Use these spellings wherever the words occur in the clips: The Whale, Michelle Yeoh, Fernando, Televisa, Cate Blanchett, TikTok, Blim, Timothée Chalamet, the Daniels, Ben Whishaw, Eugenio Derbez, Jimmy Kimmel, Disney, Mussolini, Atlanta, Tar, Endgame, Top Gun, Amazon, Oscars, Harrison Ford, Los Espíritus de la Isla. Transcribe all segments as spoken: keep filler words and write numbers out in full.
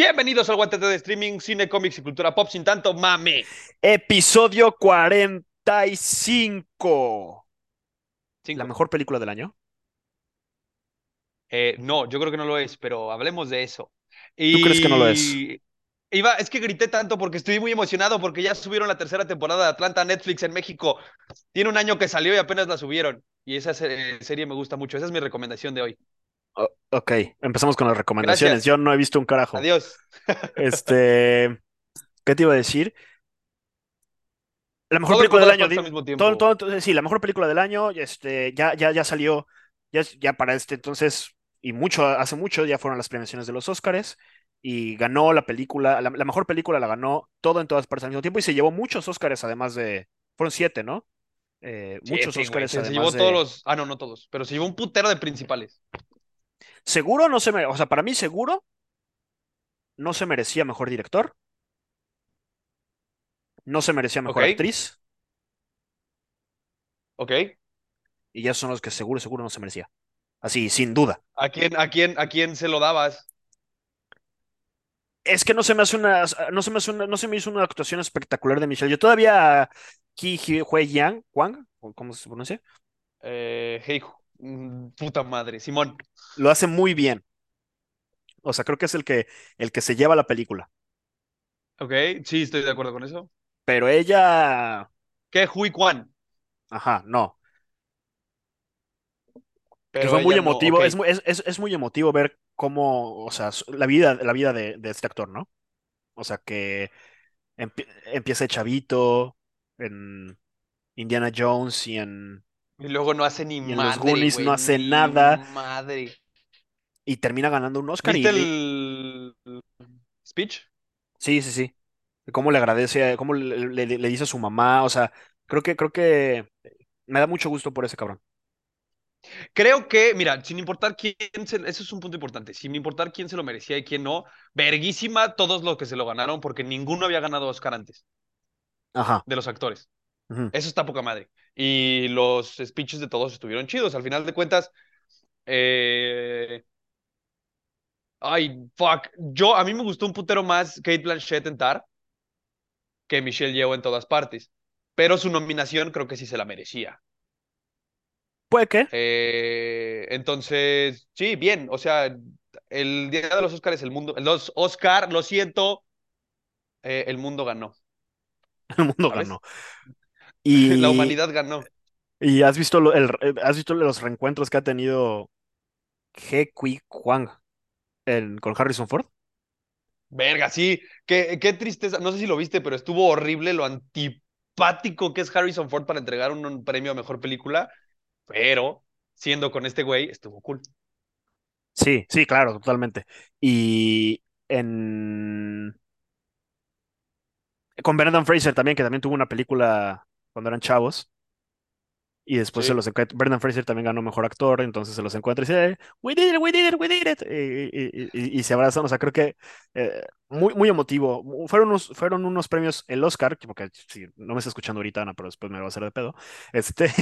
Bienvenidos al Guantelete de Streaming, cine, cómics y cultura pop sin tanto mame. Episodio cuarenta y cinco. Cinco. ¿La mejor película del año? Eh, no, yo creo que no lo es, pero hablemos de eso. Y... ¿Tú crees que no lo es? Iba, es que grité tanto porque estoy muy emocionado porque ya subieron la tercera temporada de Atlanta a Netflix en México. Tiene un año que salió y apenas la subieron. Y esa serie me gusta mucho. Esa es mi recomendación de hoy. Oh, ok, empezamos con las recomendaciones. Gracias. Yo no he visto un carajo. Adiós. Este, ¿qué te iba a decir? La mejor todo película del año. Di, todo, todo, todo, sí, la mejor película del año. Este, ya, ya, ya salió. Ya, ya para este entonces y mucho hace mucho ya fueron las premiaciones de los Oscars y ganó la película. La, la mejor película la ganó Todo en Todas Partes al Mismo Tiempo y se llevó muchos Oscars además de fueron siete, ¿no? Eh, sí, muchos sí, Oscars. Güey, se llevó de... todos los. Ah, no, no todos, pero se llevó un putero de principales. Seguro no se me... O sea, para mí seguro no se merecía mejor director. No se merecía mejor okay. actriz. Ok. Y ya son los que seguro, seguro no se merecía. Así, sin duda. ¿A quién, a quién, a quién se lo dabas? Es que no se me hace una... No se me, hace una, no se me hizo una actuación espectacular de Michelle. Yo todavía... Ke Huy Quan, ¿cómo se pronuncia? Eh, hey. Puta madre, Simón. Lo hace muy bien. O sea, creo que es el que, el que se lleva la película. Ok, sí, estoy de acuerdo con eso. Pero ella... Ke Huy Quan. Ajá, no. Pero que fue muy emotivo. No, okay. es, es, es muy emotivo ver cómo, o sea, la vida, la vida de, de este actor, ¿no? O sea, que empie- empieza de chavito en Indiana Jones y en... Y luego no hace ni madre, güey. Los Goonies no hace nada. Madre. Y termina ganando un Oscar. ¿Viste y... el speech? Sí, sí, sí. Cómo le agradece, cómo le, le, le dice a su mamá. O sea, creo que, creo que me da mucho gusto por ese cabrón. Creo que, mira, sin importar quién se... Eso es un punto importante. Sin importar quién se lo merecía y quién no, verguísima todos los que se lo ganaron porque ninguno había ganado Oscar antes. Ajá. De los actores. Uh-huh. Eso está poca madre. Y los speeches de todos estuvieron chidos. Al final de cuentas, eh... ay, fuck. Yo, a mí me gustó un putero más Cate Blanchett en Tar que Michelle Yeoh en Todas Partes. Pero su nominación creo que sí se la merecía. ¿Puede qué? Eh... Entonces, sí, bien. O sea, el día de los Oscars, el mundo... Los Oscar, lo siento, eh, el mundo ganó. El mundo ¿Sabes? ganó. Y la humanidad ganó. ¿Y has visto, lo, el, has visto los reencuentros que ha tenido Ke Huy Quan el, con Harrison Ford? Verga, sí. Qué, qué tristeza. No sé si lo viste, pero estuvo horrible lo antipático que es Harrison Ford para entregar un, un premio a mejor película. Pero, siendo con este güey, estuvo cool. Sí, sí, claro, totalmente. Y en... Con Brendan Fraser también, que también tuvo una película... cuando eran chavos, y después sí. se los encuentra, Brendan Fraser también ganó mejor actor, entonces se los encuentra y dice, we did it, we did it, we did it, y, y, y, y se abrazan, o sea, creo que eh, muy, muy emotivo, fueron unos, fueron unos premios, el Oscar, porque si no me está escuchando ahorita Ana, pero después me lo va a hacer de pedo, este,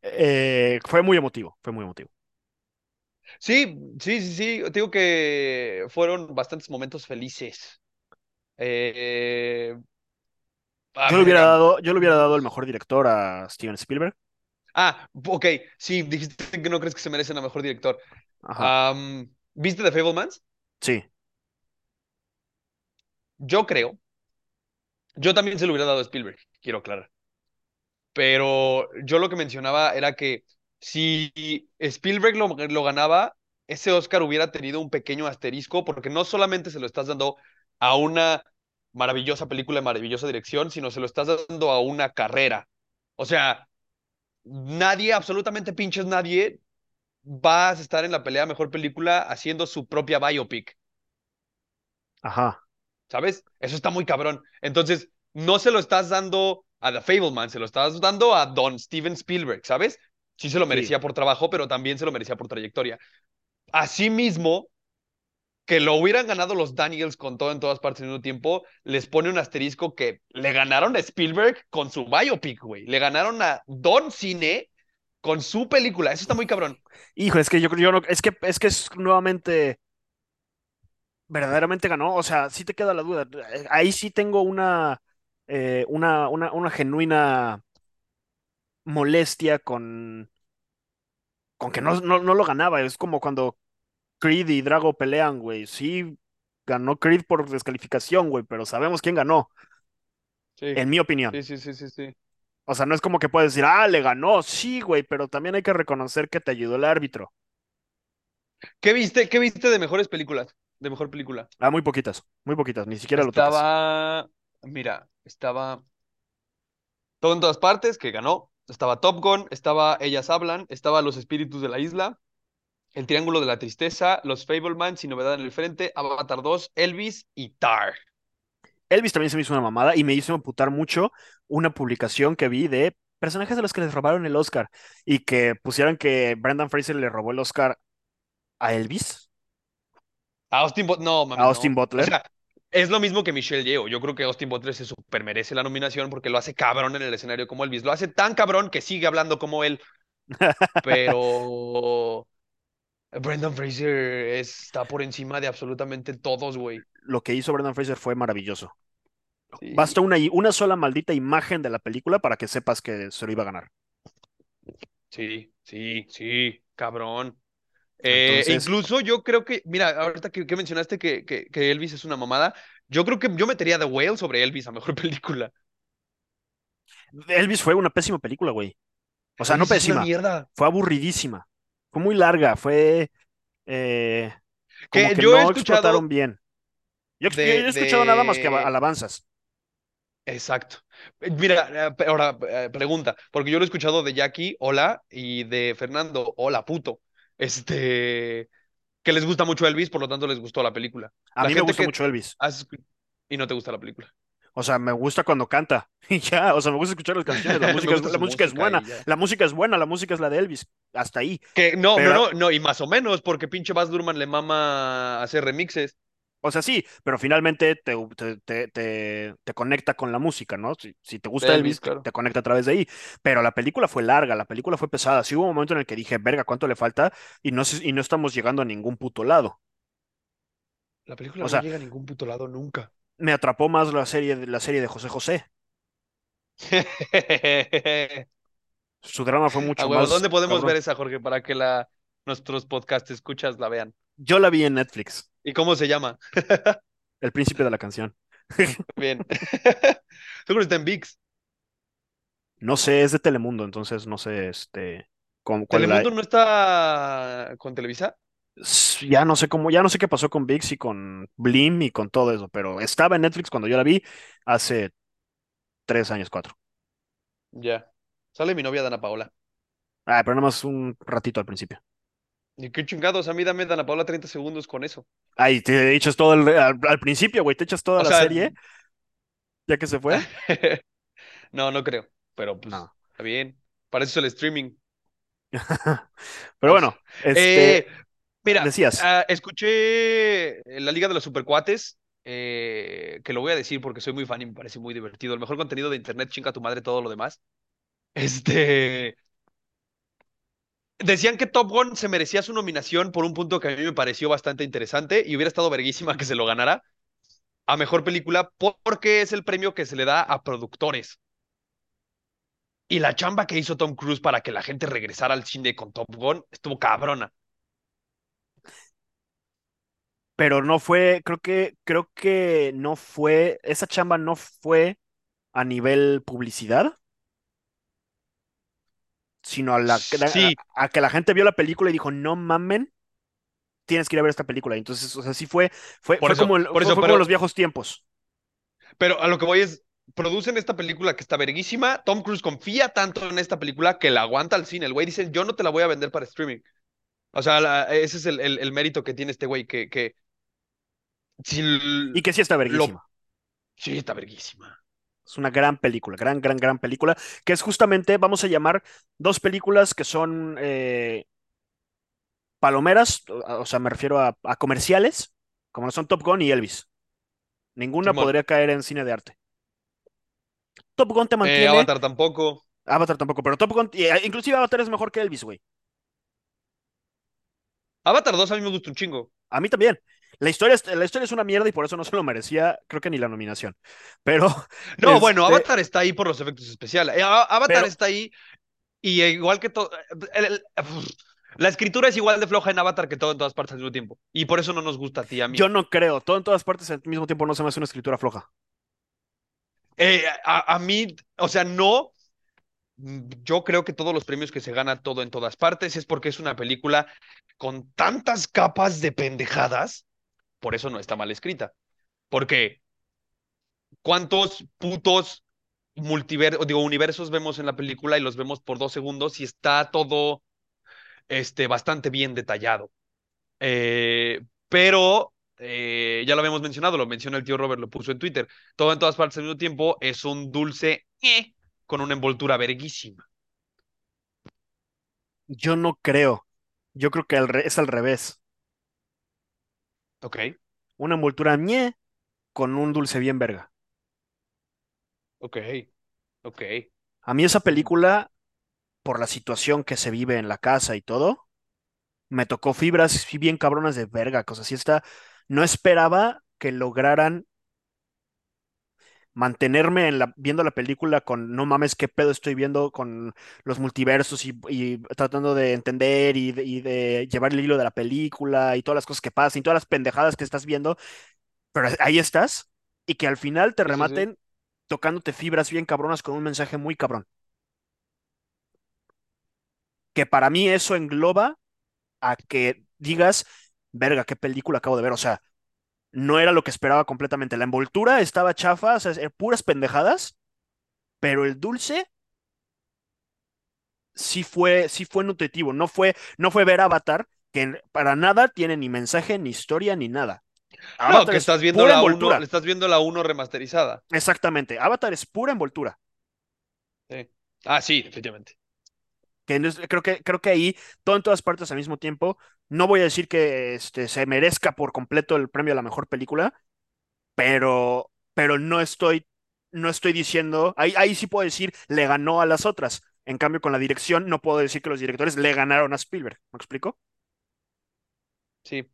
eh, fue muy emotivo, fue muy emotivo. Sí, sí, sí, sí, digo que fueron bastantes momentos felices. Eh... Ah, yo, le hubiera dado, yo le hubiera dado el mejor director a Steven Spielberg. Ah, ok. Sí, dijiste que no crees que se merecen a mejor director. Ajá. Um, ¿Viste The Fabelmans? Sí. Yo creo. Yo también se lo hubiera dado a Spielberg, quiero aclarar. Pero yo lo que mencionaba era que si Spielberg lo, lo ganaba, ese Oscar hubiera tenido un pequeño asterisco, porque no solamente se lo estás dando a una... maravillosa película, maravillosa dirección, sino se lo estás dando a una carrera. O sea, nadie, absolutamente pinches nadie, va a estar en la pelea mejor película haciendo su propia biopic. Ajá. ¿Sabes? Eso está muy cabrón. Entonces, no se lo estás dando a The Fabelman, se lo estás dando a Don Steven Spielberg, ¿sabes? Sí se lo merecía sí. por trabajo, pero también se lo merecía por trayectoria. Asimismo... que lo hubieran ganado los Daniels con Todo en Todas Partes al Mismo Tiempo, les pone un asterisco que le ganaron a Spielberg con su biopic, güey. Le ganaron a Don Cine con su película. Eso está muy cabrón. Hijo, es que yo creo... Es que, es que es nuevamente... verdaderamente ganó. O sea, sí te queda la duda. Eh, Ahí sí tengo una, eh, una, una, una genuina molestia con, con que no, no, no lo ganaba. Es como cuando Creed y Drago pelean, güey. Sí, ganó Creed por descalificación, güey, pero sabemos quién ganó, Sí, en mi opinión. sí, sí, sí, sí, sí. O sea, no es como que puedes decir, ah, le ganó, sí, güey, pero también hay que reconocer que te ayudó el árbitro. ¿Qué viste? ¿Qué viste de mejores películas? De mejor película. Ah, muy poquitas, muy poquitas, ni siquiera lo tocas. Estaba, mira, estaba Todo en Todas Partes, que ganó. Estaba Top Gun, estaba Ellas Hablan, estaba Los Espíritus de la Isla, El Triángulo de la Tristeza, Los Fabelmans y Novedad en el Frente, Avatar dos, Elvis y Tar. Elvis también se me hizo una mamada y me hizo emputar mucho una publicación que vi de personajes a los que les robaron el Oscar y que pusieron que Brendan Fraser le robó el Oscar a Elvis, A Austin Butler, no, a mami, Austin no. O Butler. sea, es lo mismo que Michelle Yeoh. Yo creo que Austin Butler se super merece la nominación porque lo hace cabrón en el escenario como Elvis. Lo hace tan cabrón que sigue hablando como él, pero Brendan Fraser está por encima de absolutamente todos, güey. Lo que hizo Brendan Fraser fue maravilloso. Basta Sí. una, i- una sola maldita imagen de la película para que sepas que se lo iba a ganar. Sí, sí, sí, cabrón. Eh, e Entonces, incluso yo creo que, mira, ahorita que, que mencionaste que, que, que Elvis es una mamada, yo creo que yo metería The Whale sobre Elvis a mejor película. Elvis fue una pésima película, güey. O sea, no Elvis es una pésima, mierda. fue aburridísima. Fue muy larga, fue eh, como Que que yo he no explotaron escuchado bien. Yo, ex- yo de, he escuchado nada más que aba- de... alabanzas. Exacto. Eh, Mira, eh, pe- ahora eh, pregunta, porque yo lo he escuchado de Jackie, hola, y de Fernando, hola, puto. Este, que les gusta mucho Elvis, por lo tanto les gustó la película. A La mí me gente gusta que mucho Elvis. has escu- y no te gusta la película. O sea, me gusta cuando canta. Y ya, o sea, me gusta escuchar las canciones. La Me música es, gusta la su música es música buena. y ya. La música es buena, la música es la de Elvis. Hasta ahí. Que no, no, Pero, no, no, y más o menos, porque pinche Baz Luhrmann le mama hacer remixes. o sea, sí, pero finalmente te, te, te, te- te conecta con la música, ¿no? Si, si te gusta Elvis, Elvis, te, claro. te conecta a través de ahí. Pero la película fue larga, la película fue pesada. Sí hubo un momento en el que dije, verga, ¿cuánto le falta? Y no, sé- y no estamos llegando a ningún puto lado. La película O no sea, llega a ningún puto lado nunca. me atrapó más la serie, de- la serie de José José. Su drama fue A mucho huevo, más ¿dónde podemos ver cabrón. esa, Jorge, para que la nuestros podcast escuchas la vean? Yo la vi en Netflix, ¿Y cómo se llama? El príncipe de la canción. Bien. Seguro está en Vix. No sé, es de Telemundo, entonces no sé, este, con, cuál la... ¿Telemundo no está con Televisa? s- Ya no sé cómo, ya no sé qué pasó con Vix y con Blim y con todo eso, pero estaba en Netflix cuando yo la vi hace tres años, cuatro. Ya. Sale mi novia Danna Paola. Ah, pero nada más un ratito al principio. ¿Y qué chingados? A mí dame Danna Paola treinta segundos con eso. Ay, te echas todo el- al, al principio, güey, te echas toda O la sea, serie ya que se fue. no, no creo. Pero pues, No. está bien. Para eso es el streaming. Pero bueno, Pues, este, eh, mira, decías, ah, escuché la Liga de los Supercuates, eh, que lo voy a decir porque soy muy fan y me parece muy divertido. El mejor contenido de internet, chinga tu madre todo lo demás. Este, decían que Top Gun se merecía su nominación por un punto que a mí me pareció bastante interesante y hubiera estado verguísima que se lo ganara a mejor película porque es el premio que se le da a productores. Y la chamba que hizo Tom Cruise para que la gente regresara al cine con Top Gun estuvo cabrona. pero no fue, creo que, creo que no fue, esa chamba no fue a nivel publicidad, sino a, la, a, Sí, a que la gente vio la película y dijo, no mamen, tienes que ir a ver esta película. Entonces, o sea, sí fue, fue, por fue eso, como el- por fue, eso, fue como los pero... viejos tiempos. Pero a lo que voy es, producen esta película que está verguísima. Tom Cruise confía tanto en esta película que la aguanta al cine. El güey dice, yo no te la voy a vender para streaming. O sea, la- ese es el, el- el mérito que tiene este güey, que, que si l- Y que sí está lo... verguísima. Sí, está verguísima. Es una gran película, gran, gran, gran película, que es justamente, vamos a llamar, dos películas que son eh, palomeras, o, o sea, me refiero a, a comerciales, como lo son Top Gun y Elvis. Ninguna Simón, podría caer en cine de arte. Top Gun te eh, mantiene, Avatar tampoco. Avatar tampoco, pero Top Gun, y, eh, inclusive Avatar es mejor que Elvis, güey. Avatar dos a mí me gusta un chingo. A mí también. La historia, la historia es una mierda y por eso no se lo merecía, creo que ni la nominación. Pero... No, este... bueno, Avatar está ahí por los efectos especiales. Avatar pero... está ahí y igual que todo... La escritura es igual de floja en Avatar que Todo en Todas Partes al Mismo Tiempo. Y por eso no nos gusta a ti y a mí. Yo no creo. Todo en Todas Partes al Mismo Tiempo no se me hace una escritura floja. Eh, a, a mí, o sea, no... Yo creo que todos los premios que se gana Todo en Todas Partes es porque es una película con tantas capas de pendejadas, por eso no está mal escrita. Porque ¿cuántos putos multiversos, digo, universos vemos en la película y los vemos por dos segundos y está todo este, bastante bien detallado? Eh, pero eh, ya lo habíamos mencionado, lo menciona el tío Robert, lo puso en Twitter. Todo en Todas Partes al Mismo Tiempo es un dulce... Eh, con una envoltura verguísima. Yo no creo. Yo creo que al re- es al revés. Ok. Una envoltura ñe con un dulce bien verga. Ok. Ok. A mí esa película, por la situación que se vive en la casa y todo, me tocó fibras bien cabronas de verga, cosas así. Está... No esperaba que lograran mantenerme en la, viendo la película con no mames qué pedo estoy viendo con los multiversos y, y tratando de entender y de, y de llevar el hilo de la película y todas las cosas que pasan y todas las pendejadas que estás viendo, pero ahí estás y que al final te rematen sí, sí. tocándote fibras bien cabronas con un mensaje muy cabrón, que para mí eso engloba a que digas verga, qué película acabo de ver, o sea, no era lo que esperaba completamente. La envoltura estaba chafa, o sea, eran puras pendejadas, pero el dulce sí fue, sí fue nutritivo. No fue, no fue ver Avatar, que para nada tiene ni mensaje, ni historia, ni nada. Avatar no, que estás viendo la uno, le estás viendo la uno remasterizada. Exactamente. Avatar es pura envoltura. Sí. Ah, sí, definitivamente. Que creo, que, creo que ahí, Todo en Todas Partes al Mismo Tiempo, no voy a decir que este, se merezca por completo el premio a la mejor película, pero, pero no, estoy, no estoy diciendo, ahí, ahí sí puedo decir, le ganó a las otras. En cambio, con la dirección, no puedo decir que los directores le ganaron a Spielberg. ¿Me explico? Sí.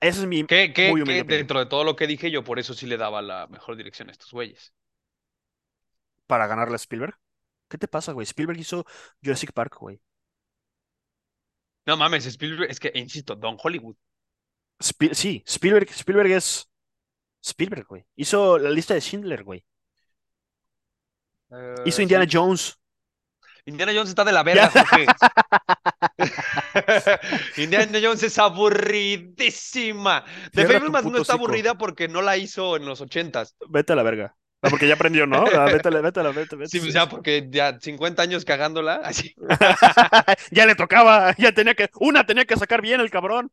Ese es mi... ¿Qué, qué, muy humilde qué, dentro de todo lo que dije yo, por eso sí le daba la mejor dirección a estos güeyes. ¿Para ganarle a Spielberg? ¿Qué te pasa, güey? Spielberg hizo Jurassic Park, güey. No mames, Spielberg, es que, insisto, Don Hollywood. Sp- sí, Spielberg, Spielberg es... Spielberg, güey. Hizo La Lista de Schindler, güey. Uh, hizo Indiana sí. Jones. Indiana Jones está de la verga, Jorge. Indiana Jones es aburridísima. The Fabelmans no está aburrida porque no la hizo en los ochentas. Vete a la verga. No, porque ya aprendió, ¿no? Vétala, vétala, vétala. Sí, pues ya, porque ya cincuenta años cagándola, así. Ya le tocaba, ya tenía que... Una tenía que sacar bien el cabrón.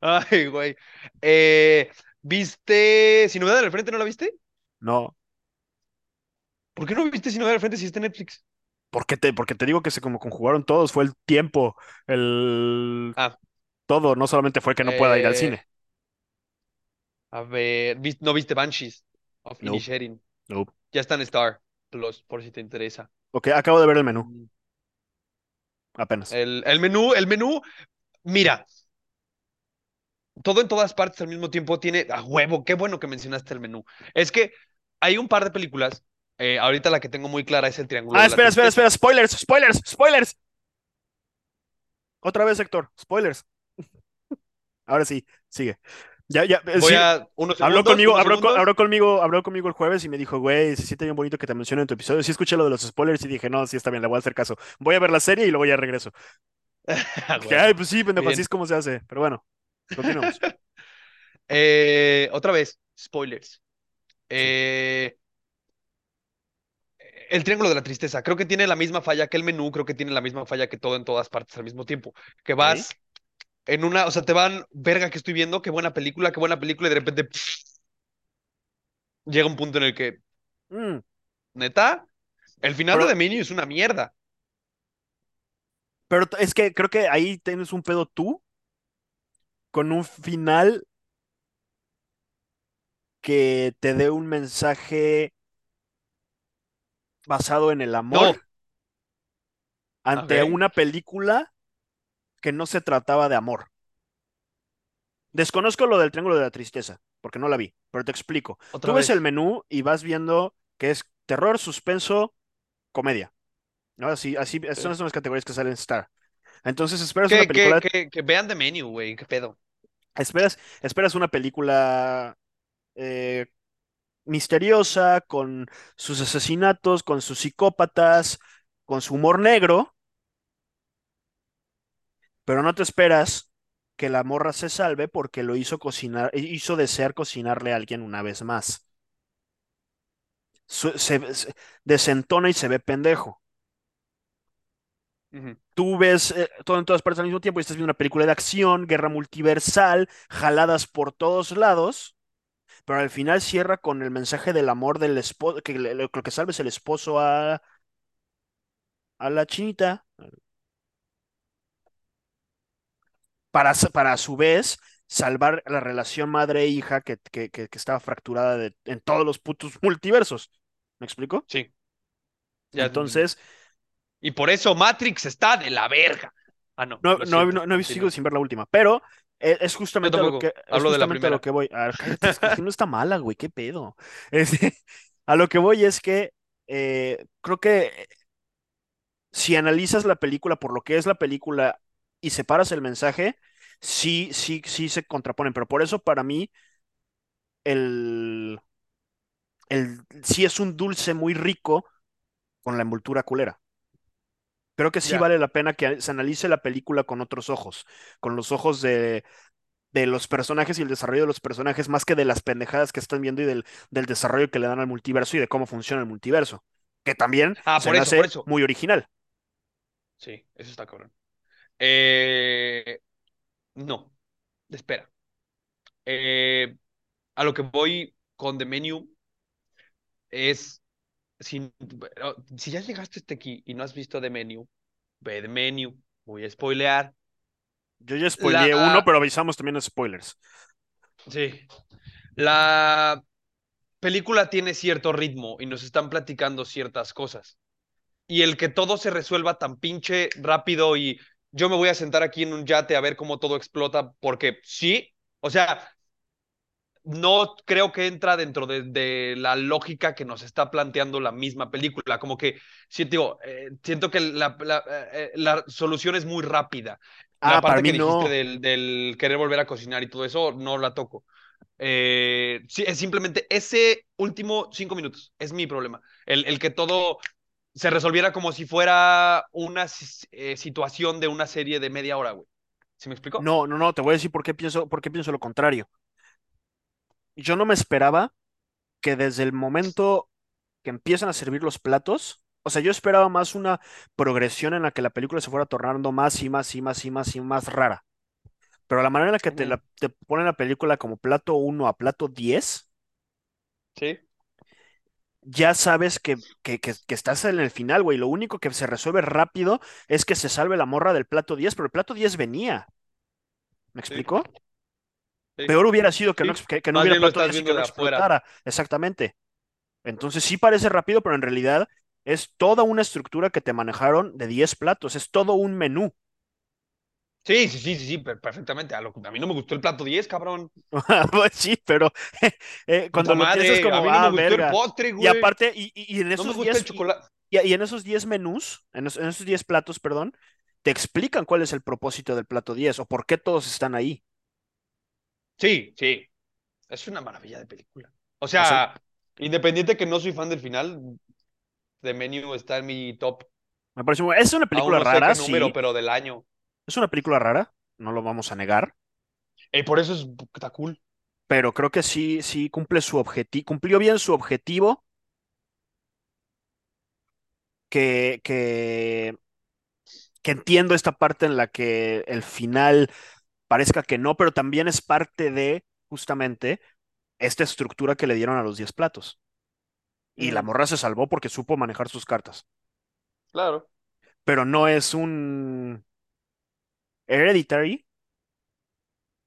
Ay, güey. Eh, ¿Viste Sin Novedad en el Frente? ¿No la viste? No. ¿Por qué no viste Sin Novedad en el Frente si está en Netflix? Porque te, porque te digo que se como conjugaron todos. Fue el tiempo, el... Ah. Todo, no solamente fue que no eh... pueda ir al cine. A ver, ¿no viste Banshees of Inisherin? No. Ya está en Star Plus, por si te interesa. Ok, acabo de ver el menú. Apenas. El, el menú, el menú, mira. Todo en Todas Partes al Mismo Tiempo tiene... A huevo, qué bueno que mencionaste el menú. Es que hay un par de películas. Eh, ahorita la que tengo muy clara es El Triángulo ah, de la Tristeza. Ah, espera, espera, espera. Spoilers, spoilers, spoilers. Otra vez, Héctor. Spoilers. Ahora sí, sigue. Ya, ya, Voy sí. a unos habló, segundos, conmigo, unos habló, con, habló conmigo habló conmigo el jueves y me dijo, güey, se siente bien bonito que te mencionen en tu episodio. Sí escuché lo de los spoilers y dije, no, sí está bien, le voy a hacer caso. Voy a ver la serie y luego ya regreso. Bueno, que, ay, pues sí, pendejo, así es como se hace. Pero bueno, continuamos. eh, otra vez, spoilers. Eh, el Triángulo de la Tristeza. Creo que tiene la misma falla que el menú, creo que tiene la misma falla que Todo en Todas Partes al Mismo Tiempo. Que vas... ¿Eh? En una, o sea, te van, verga que estoy viendo, qué buena película, qué buena película, y de repente pff, llega un punto en el que, mm. ¿neta? El final pero, de The Menu es una mierda. Pero es que creo que ahí tienes un pedo tú con un final que te dé un mensaje basado en el amor no. ante okay. una película que no se trataba de amor. Desconozco lo del Triángulo de la Tristeza, porque no la vi, pero te explico. Tú ves el menú y vas viendo que es terror, suspenso, comedia, ¿no? Así, así son las categorías que salen en Star. Entonces esperas una película... Que, que, que vean The Menu, güey, qué pedo. Esperas, esperas una película eh, misteriosa, con sus asesinatos, con sus psicópatas, con su humor negro, pero no te esperas que la morra se salve porque lo hizo cocinar, hizo desear cocinarle a alguien una vez más. Se, se, se desentona y se ve pendejo. Uh-huh. Tú ves eh, todo en todas partes al mismo tiempo y estás viendo una película de acción, guerra multiversal, jaladas por todos lados, pero al final cierra con el mensaje del amor del esposo, que le, lo que salve es el esposo a, a la chinita, para, para a su vez salvar la relación madre-hija que, que, que, que estaba fracturada de, en todos los putos multiversos. ¿Me explico? Sí. Ya, entonces. Y por eso Matrix está de la verga. Ah, no. No, no, no, no he visto, sigo sin ver la última, pero es, es justamente a lo que, Hablo es justamente de la a lo que voy. Ah, es que no está mala, güey, qué pedo. Este, a lo que voy es que eh, creo que si analizas la película por lo que es la película y separas el mensaje, sí, sí, sí se contraponen, pero por eso para mí el, el sí es un dulce muy rico con la envoltura culera. Creo que sí, yeah, vale la pena que se analice la película con otros ojos, con los ojos de, de los personajes y el desarrollo de los personajes, más que de las pendejadas que están viendo y del, del desarrollo que le dan al multiverso y de cómo funciona el multiverso, que también ah, se por eso, hace por eso. muy original. Sí, eso está cabrón. Eh... No, espera. Eh, a lo que voy con The Menu es, si, si ya llegaste hasta aquí y no has visto The Menu, ve The Menu, voy a spoilear. Yo ya spoileé la, uno, pero avisamos también a spoilers. Sí. La película tiene cierto ritmo y nos están platicando ciertas cosas. Y el que todo se resuelva tan pinche rápido y... yo me voy a sentar aquí en un yate a ver cómo todo explota, porque sí, o sea, no creo que entra dentro de, de la lógica que nos está planteando la misma película, como que sí, digo, eh, siento que la, la, eh, la solución es muy rápida. Ah, la parte para mí que dijiste no. del, del querer volver a cocinar y todo eso, no la toco. Eh, sí, es simplemente ese último cinco minutos, es mi problema, el, el que todo... se resolviera como si fuera una eh, situación de una serie de media hora, güey. ¿Sí me explicó? No, no, no, te voy a decir por qué pienso, por qué pienso lo contrario. Yo no me esperaba que desde el momento que empiezan a servir los platos, o sea, yo esperaba más una progresión en la que la película se fuera tornando más y más y más y más y más rara. Pero la manera en la que te, la, te ponen la película como plato uno a plato diez... sí, ya sabes que, que, que, que estás en el final, güey. Lo único que se resuelve rápido es que se salve la morra del plato diez, pero el plato diez venía. ¿Me explico? Sí. Sí. Peor hubiera sido que sí. no, que, que no hubiera plato diez y que no explotara. Exactamente. Entonces sí parece rápido, pero en realidad es toda una estructura que te manejaron de diez platos. Es todo un menú. Sí, sí, sí, sí, sí, perfectamente. A, lo, a mí no me gustó el plato diez, cabrón. Sí, pero eh, cuando lo piensas como, a mí no me ah, gustó verga. El postre, güey. Y aparte, y, y, y en esos no diez y, y en esos diez menús, en, es, en esos diez platos, perdón, te explican cuál es el propósito del plato diez o por qué todos están ahí. Sí, sí. Es una maravilla de película. O sea, o sea independiente que no soy fan del final, The Menu está en mi top. Me parece muy... es una película aún no rara, sé qué número, sí, pero del año. Es una película rara, no lo vamos a negar. Eh, por eso es, está cool. Pero creo que sí, sí cumple su objetivo, cumplió bien su objetivo, que, que, que entiendo esta parte en la que el final parezca que no, pero también es parte de justamente esta estructura que le dieron a los diez platos. Y la morra se salvó porque supo manejar sus cartas. Claro. Pero no es un... Hereditary,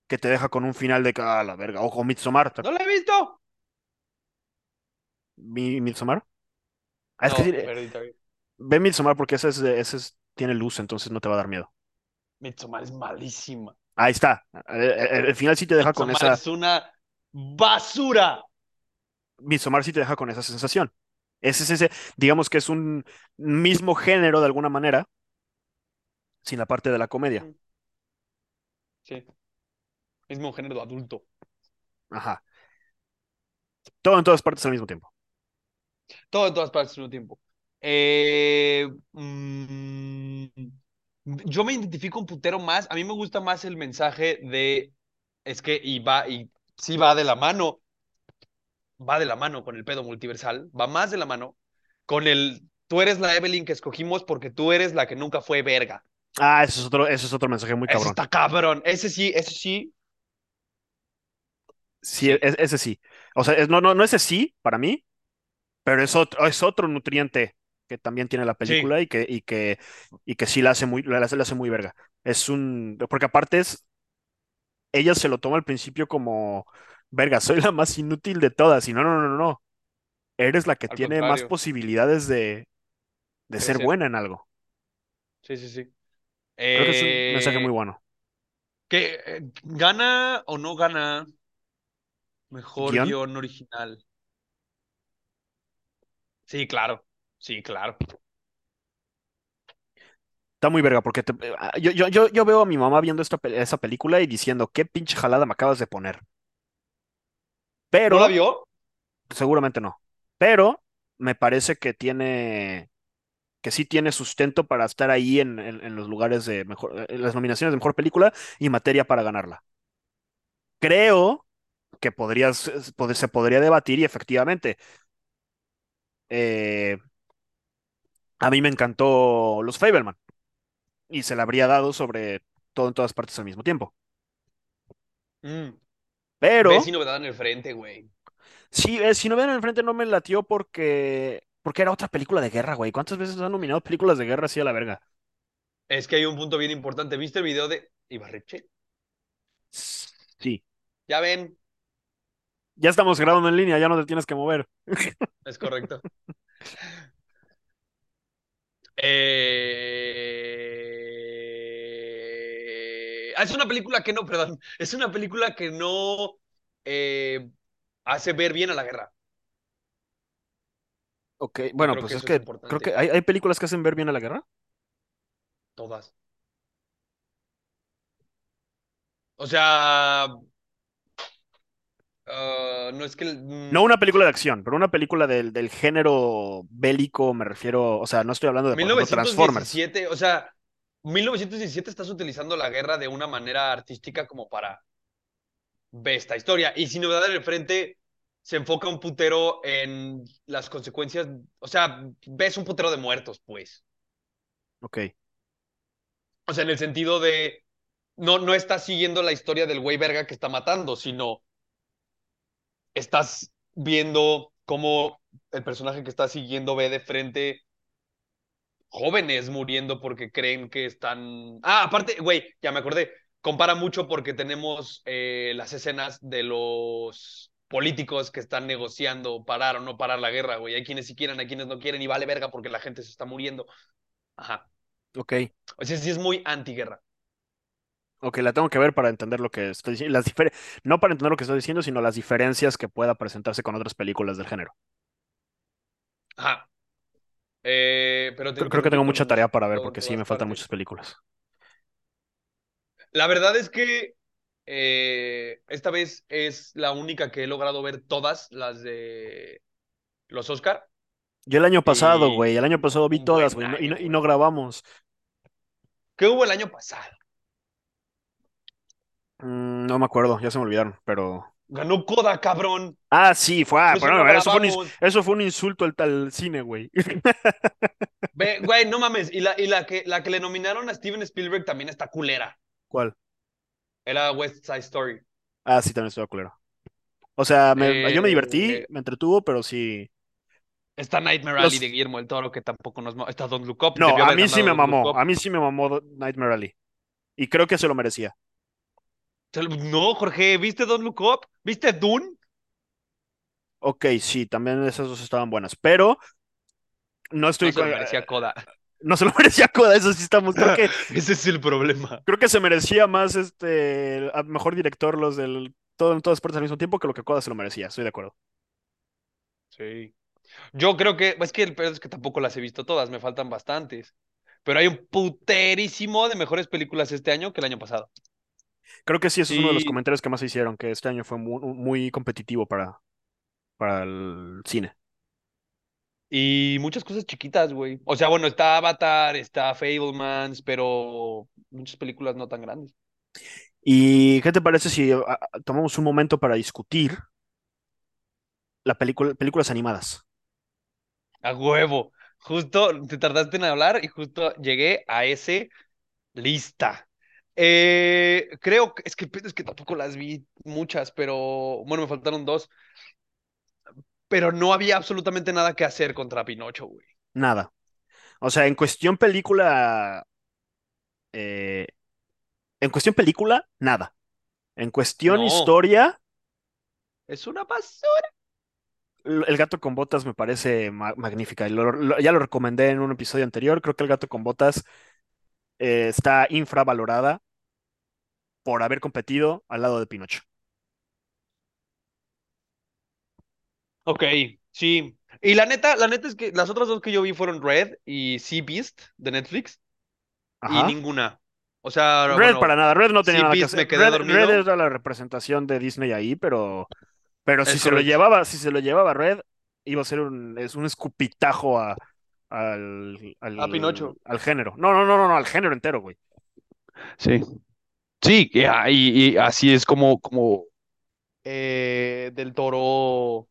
que te deja con un final de ah, la verga, ojo, Midsommar. ¿No la he visto? ¿Mi, ¿Midsommar? Ah, no, es que sí, Hereditary. Ve Midsommar porque ese, es, ese es, tiene luz, entonces no te va a dar miedo. Midsommar es malísima. Ahí está. El, el, el final sí te deja Midsommar con esa... es una basura. Midsommar sí te deja con esa sensación. Es ese, ese, digamos que es un mismo género de alguna manera, sin la parte de la comedia. Sí. Mismo género adulto. Ajá. Todo en todas partes al mismo tiempo. Todo en todas partes al mismo tiempo. Eh, mmm, yo me identifico un putero más. A mí me gusta más el mensaje de... Es que y va, y sí va de la mano. Va de la mano con el pedo multiversal. Va más de la mano con el... Tú eres la Evelyn que escogimos porque tú eres la que nunca fue verga. Ah, eso es otro, eso es otro mensaje muy cabrón. Ese está cabrón. Ese sí, ese sí. Sí, es, ese sí. O sea, es, no, no, no ese sí para mí, pero es otro, es otro nutriente que también tiene la película, sí. y, que, y, que, y que sí la hace muy, la, la hace muy verga. Es un... Porque aparte es... Ella se lo toma al principio como... Verga, soy la más inútil de todas. Y no, no, no, no. no. Eres la que al tiene contrario. Más posibilidades de, de ser sí. buena en algo. Sí, sí, sí. Creo eh... que es un mensaje muy bueno. ¿Qué, eh, ¿Gana o no gana mejor guión? guión original? Sí, claro. Sí, claro. Está muy verga porque te... yo, yo, yo, yo veo a mi mamá viendo esta, esa película y diciendo, ¿qué pinche jalada me acabas de poner? Pero, ¿no la vio? Seguramente no. Pero me parece que tiene... que sí tiene sustento para estar ahí en, en, en los lugares de mejor, en las nominaciones de mejor película y materia para ganarla. Creo que podrías, se podría debatir y efectivamente. Eh, a mí me encantó Los Fabelmans y se la habría dado sobre todo en todas partes al mismo tiempo. Mm. Pero... Ves si Novedad en el Frente, güey. Sí, eh, si Novedad en el Frente no me latió porque... Porque era otra película de guerra, güey. ¿Cuántas veces han nominado películas de guerra así a la verga? Es que hay un punto bien importante. ¿Viste el video de Ibarreche? Sí. Ya ven. Ya estamos grabando en línea, ya no te tienes que mover. Es correcto. eh... Es una película que no, perdón. Es una película que no eh, hace ver bien a la guerra. Ok, bueno, creo pues que es que es creo que hay, hay películas que hacen ver bien a la guerra. Todas. O sea, uh, no es que... Mm, no una película de acción, pero una película del, del género bélico, me refiero, o sea, no estoy hablando de por ejemplo, Transformers. O sea, mil novecientos diecisiete estás utilizando la guerra de una manera artística como para ver esta historia. Y sin Novedad en el Frente... se enfoca un putero en las consecuencias... O sea, ves un putero de muertos, pues. Ok. O sea, en el sentido de... No, no estás siguiendo la historia del güey verga que está matando, sino... Estás viendo cómo el personaje que está siguiendo ve de frente... Jóvenes muriendo porque creen que están... Ah, aparte, güey, ya me acordé. Compara mucho porque tenemos eh, las escenas de los... políticos que están negociando parar o no parar la guerra, güey. Hay quienes sí quieren, hay quienes no quieren, y vale verga porque la gente se está muriendo. Ajá. Ok. O sea, sí es muy antiguerra. Ok, la tengo que ver para entender lo que estoy diciendo. Las difer- no para entender lo que estoy diciendo, sino las diferencias que pueda presentarse con otras películas del género. Ajá. Eh, pero tengo Creo que, que tengo mucha tarea para ver porque sí, me faltan partes. Muchas películas. La verdad es que Eh, esta vez es la única que he logrado ver todas las de los Oscar. Yo el año pasado, güey, el año pasado vi todas, güey, y, no, y no grabamos. ¿Qué hubo el año pasado? Mm, no me acuerdo, ya se me olvidaron, pero... Ganó Coda, cabrón. Ah, sí, fue, ah, pero no, eso, fue un, eso fue un insulto al tal cine, güey. Güey, no mames, y, la, y la, que, la que le nominaron a Steven Spielberg también está culera. ¿Cuál? Era West Side Story. Ah, sí, también estuvo culero. O sea, me, eh, yo me divertí, eh, me entretuvo, pero sí. Está Nightmare Alley Los... de Guillermo del Toro, que tampoco nos... Está Don't Look Up. No, a mí sí me mamó. A mí sí me mamó Nightmare Alley. Y creo que se lo merecía. No, Jorge, ¿viste Don't Look Up? ¿Viste Dune? Ok, sí, también esas dos estaban buenas, pero no estoy... No se lo merecía Coda. no se lo merecía Coda, eso sí estamos, creo que... Ese es el problema. Creo que se merecía más, este, a mejor director los del Todo en Todas Partes al Mismo Tiempo que lo que Coda se lo merecía, estoy de acuerdo. Sí. Yo creo que, es que el peor es que tampoco las he visto todas, me faltan bastantes. Pero hay un puterísimo de mejores películas este año que el año pasado. Creo que sí, eso sí. Es uno de los comentarios que más se hicieron, que este año fue muy, muy competitivo para, para el cine. Y muchas cosas chiquitas, güey. O sea, bueno, está Avatar, está Fabelmans, pero muchas películas no tan grandes. ¿Y qué te parece si a, a, tomamos un momento para discutir la película, películas animadas? A huevo. Justo te tardaste en hablar y justo llegué a ese lista. Eh, creo que es, que es que tampoco las vi muchas, pero bueno, me faltaron dos. Pero no había absolutamente nada que hacer contra Pinocho, güey. Nada. O sea, en cuestión película... Eh, en cuestión película, nada. En cuestión no. Historia... Es una basura. El gato con botas me parece ma- magnífica. Lo, lo, ya lo recomendé en un episodio anterior. Creo que el gato con botas eh, está infravalorada por haber competido al lado de Pinocho. Ok, sí. Y la neta, la neta es que las otras dos que yo vi fueron Red y Sea Beast de Netflix. Ajá. Y ninguna. O sea, Red bueno, para nada. Red no tenía sea nada Beast que hacer. Me quedé Red, dormido. Red era la representación de Disney ahí, pero... Pero si se, lo llevaba, si se lo llevaba Red, iba a ser un, es un escupitajo a, al, al, a Pinocho. Al género. No, no, no, no, no, al género entero, güey. Sí. Sí, y, y así es como, como eh, Del Toro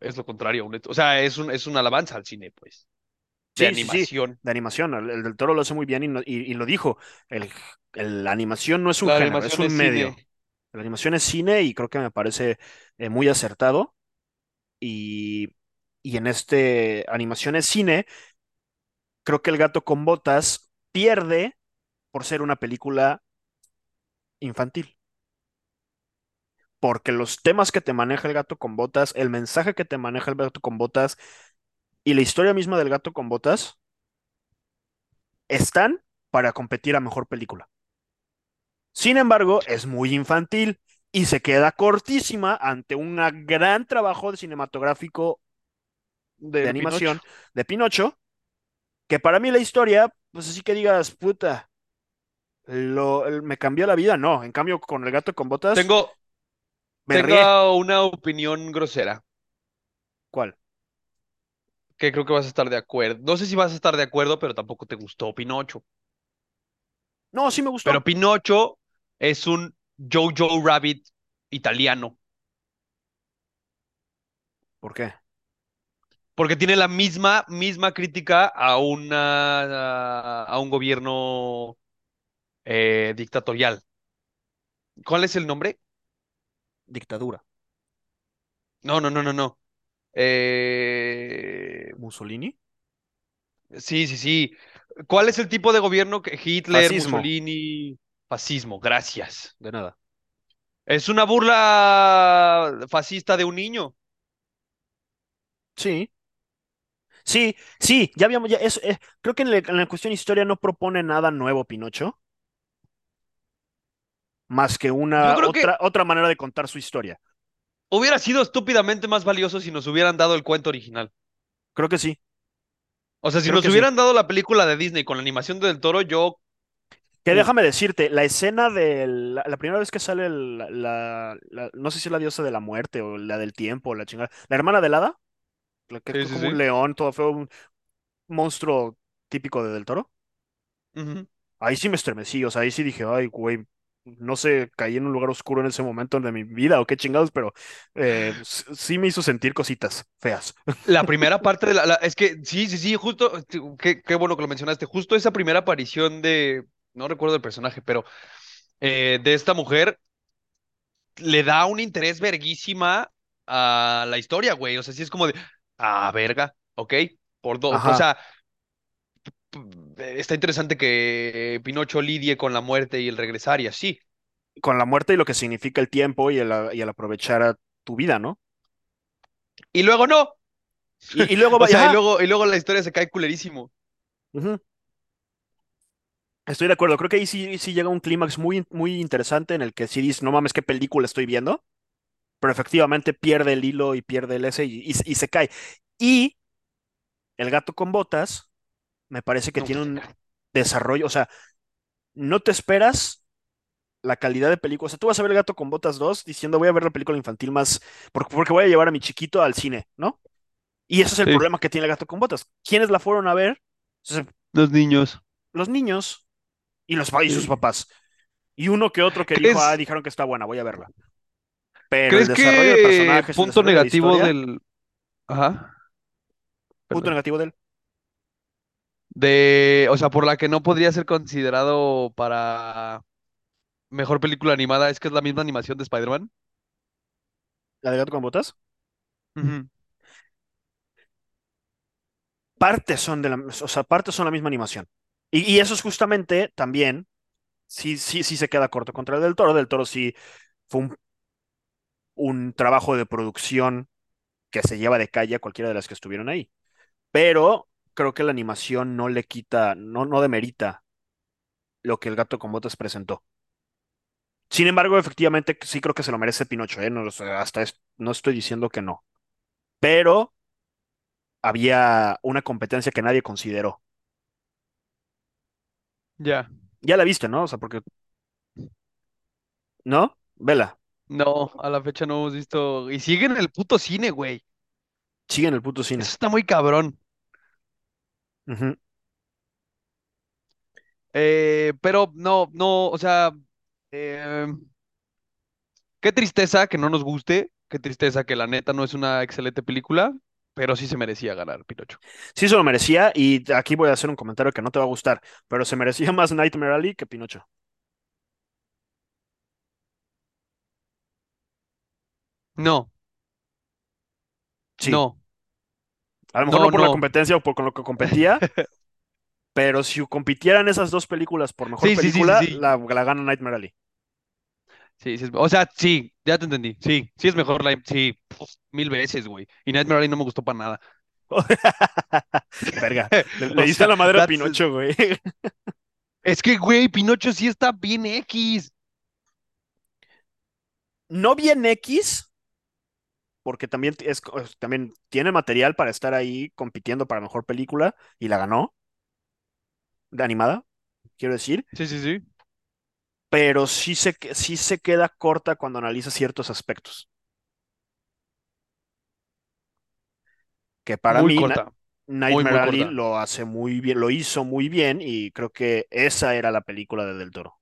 es lo contrario. O sea, es un, es una alabanza al cine, pues. De sí, animación. Sí, sí. De animación. El, el Del Toro lo hace muy bien y, no, y, y lo dijo. El, el, la animación no es un la género, es un es medio. Cine. La animación es cine y creo que me parece eh, muy acertado. Y, y en este animación es cine, creo que El gato con botas pierde por ser una película infantil. Porque los temas que te maneja El gato con botas, el mensaje que te maneja El gato con botas y la historia misma del gato con botas están para competir a mejor película. Sin embargo, es muy infantil y se queda cortísima ante un gran trabajo cinematográfico de, de animación Pinocho. de Pinocho, que para mí la historia, pues así que digas, puta, lo, me cambió la vida. No, en cambio, con El gato con botas... Tengo, tengo una opinión grosera. ¿Cuál? Que creo que vas a estar de acuerdo. No sé si vas a estar de acuerdo, pero tampoco te gustó Pinocho. No, sí me gustó. Pero Pinocho... Es un Jojo Rabbit italiano. ¿Por qué? Porque tiene la misma, misma crítica a una a, a un gobierno eh, dictatorial. ¿Cuál es el nombre? Dictadura. No, no, no, no, no. Eh... ¿Mussolini? Sí, sí, sí. ¿Cuál es el tipo de gobierno que Hitler, Fascismo. Mussolini... Fascismo, gracias. De nada. Es una burla fascista de un niño. Sí. Sí, sí, ya habíamos... Ya, es, eh, creo que en, le, en la cuestión de historia no propone nada nuevo Pinocho. Más que una otra, que otra manera de contar su historia. Hubiera sido estúpidamente más valioso si nos hubieran dado el cuento original. Creo que sí. O sea, si creo nos hubieran sí. dado la película de Disney con la animación de Del Toro, yo... Que déjame decirte, la escena de la, la primera vez que sale el, la, la, no sé si es la diosa de la muerte o la del tiempo o la chingada, la hermana de Hada, la que sí, es como sí, un sí. león, todo fue un monstruo típico de Del Toro. Uh-huh. Ahí sí me estremecí, o sea, ahí sí dije, ay, güey, no sé, caí en un lugar oscuro en ese momento de mi vida o qué chingados, pero eh, sí me hizo sentir cositas feas. La primera parte de la, la es que sí, sí, sí, justo, qué, qué bueno que lo mencionaste, justo esa primera aparición de... No recuerdo el personaje, pero eh, de esta mujer le da un interés verguísima a la historia, güey. O sea, sí es como de, ah, verga, ok, por dos. Ajá. O sea, está interesante que Pinocho lidie con la muerte y el regresar y así. Con la muerte y lo que significa el tiempo y el, y el aprovechar a tu vida, ¿no? Y luego no. Y, y luego vaya. O sea, y, luego, y luego la historia se cae culerísimo. Ujú. Estoy de acuerdo, creo que ahí sí, sí llega un clímax muy, muy interesante en el que sí dices, no mames, qué película estoy viendo, pero efectivamente pierde el hilo y pierde el ese y, y- y se cae. Y el gato con botas me parece que tiene Nunca se un cae. desarrollo, o sea, no te esperas la calidad de película, o sea, tú vas a ver el gato con botas dos diciendo, voy a ver la película infantil más, por- porque voy a llevar a mi chiquito al cine, ¿no? Y ese es el Sí, problema que tiene el gato con botas. ¿Quiénes la fueron a ver? Entonces, los niños. los niños y, los, pa- y sus Sí. papás. Y uno que otro que dijo, ah, ¿Crees, dijeron que está buena, voy a verla. Pero el crees desarrollo de que personajes, el punto desarrollo de la negativo historia, del... Ajá, punto perdón. negativo de él. De, o sea, por la que no podría ser considerado para mejor película animada, es que es la misma animación de Spider-Man. ¿La de gato con botas? Ujú. Partes son de la, o sea, partes son la misma animación. Y, y eso es justamente también, sí, sí, sí se queda corto contra el del Toro. Del Toro sí fue un, un trabajo de producción que se lleva de calle a cualquiera de las que estuvieron ahí. Pero creo que la animación no le quita, no, no demerita lo que el gato con botas presentó. Sin embargo, efectivamente, sí creo que se lo merece Pinocho, ¿eh? No, lo sé, hasta es- no estoy diciendo que no. Pero había una competencia que nadie consideró. Ya. Ya la viste, ¿no? O sea, porque, ¿no? Vela, No, a la fecha no hemos visto. Y sigue en el puto cine, güey. sigue en el puto Eso cine. está muy cabrón. Ujú. Eh, pero no, no, o sea, eh, qué tristeza que no nos guste, qué tristeza que la neta no es una excelente película, pero sí se merecía ganar Pinocho. Sí se lo merecía, y aquí voy a hacer un comentario que no te va a gustar, pero se merecía más Nightmare Alley que Pinocho. No, Sí, no, a lo mejor no no, por la no. competencia o por con lo que competía, pero si compitieran esas dos películas por mejor Sí, sí, sí, sí, película, sí. la, la gana Nightmare Alley. Sí, sí es- o sea, sí, ya te entendí. Sí, sí es mejor la, sí, puf, mil veces, güey. Y Nightmare Alley no me gustó para nada. Verga, le, le O diste sea, la madre a that's it. Pinocho, güey. Es que, güey, Pinocho sí está bien X. No bien X, porque también es, es- también tiene material para estar ahí compitiendo para mejor película y la ganó, de animada, quiero decir, Sí, sí, sí. pero sí se, que- sí se queda corta cuando analiza ciertos aspectos, que para Muy mí Na- corta, muy, Nightmare muy Alley corta. lo hace muy bien, lo hizo muy bien y creo que esa era la película de Del Toro.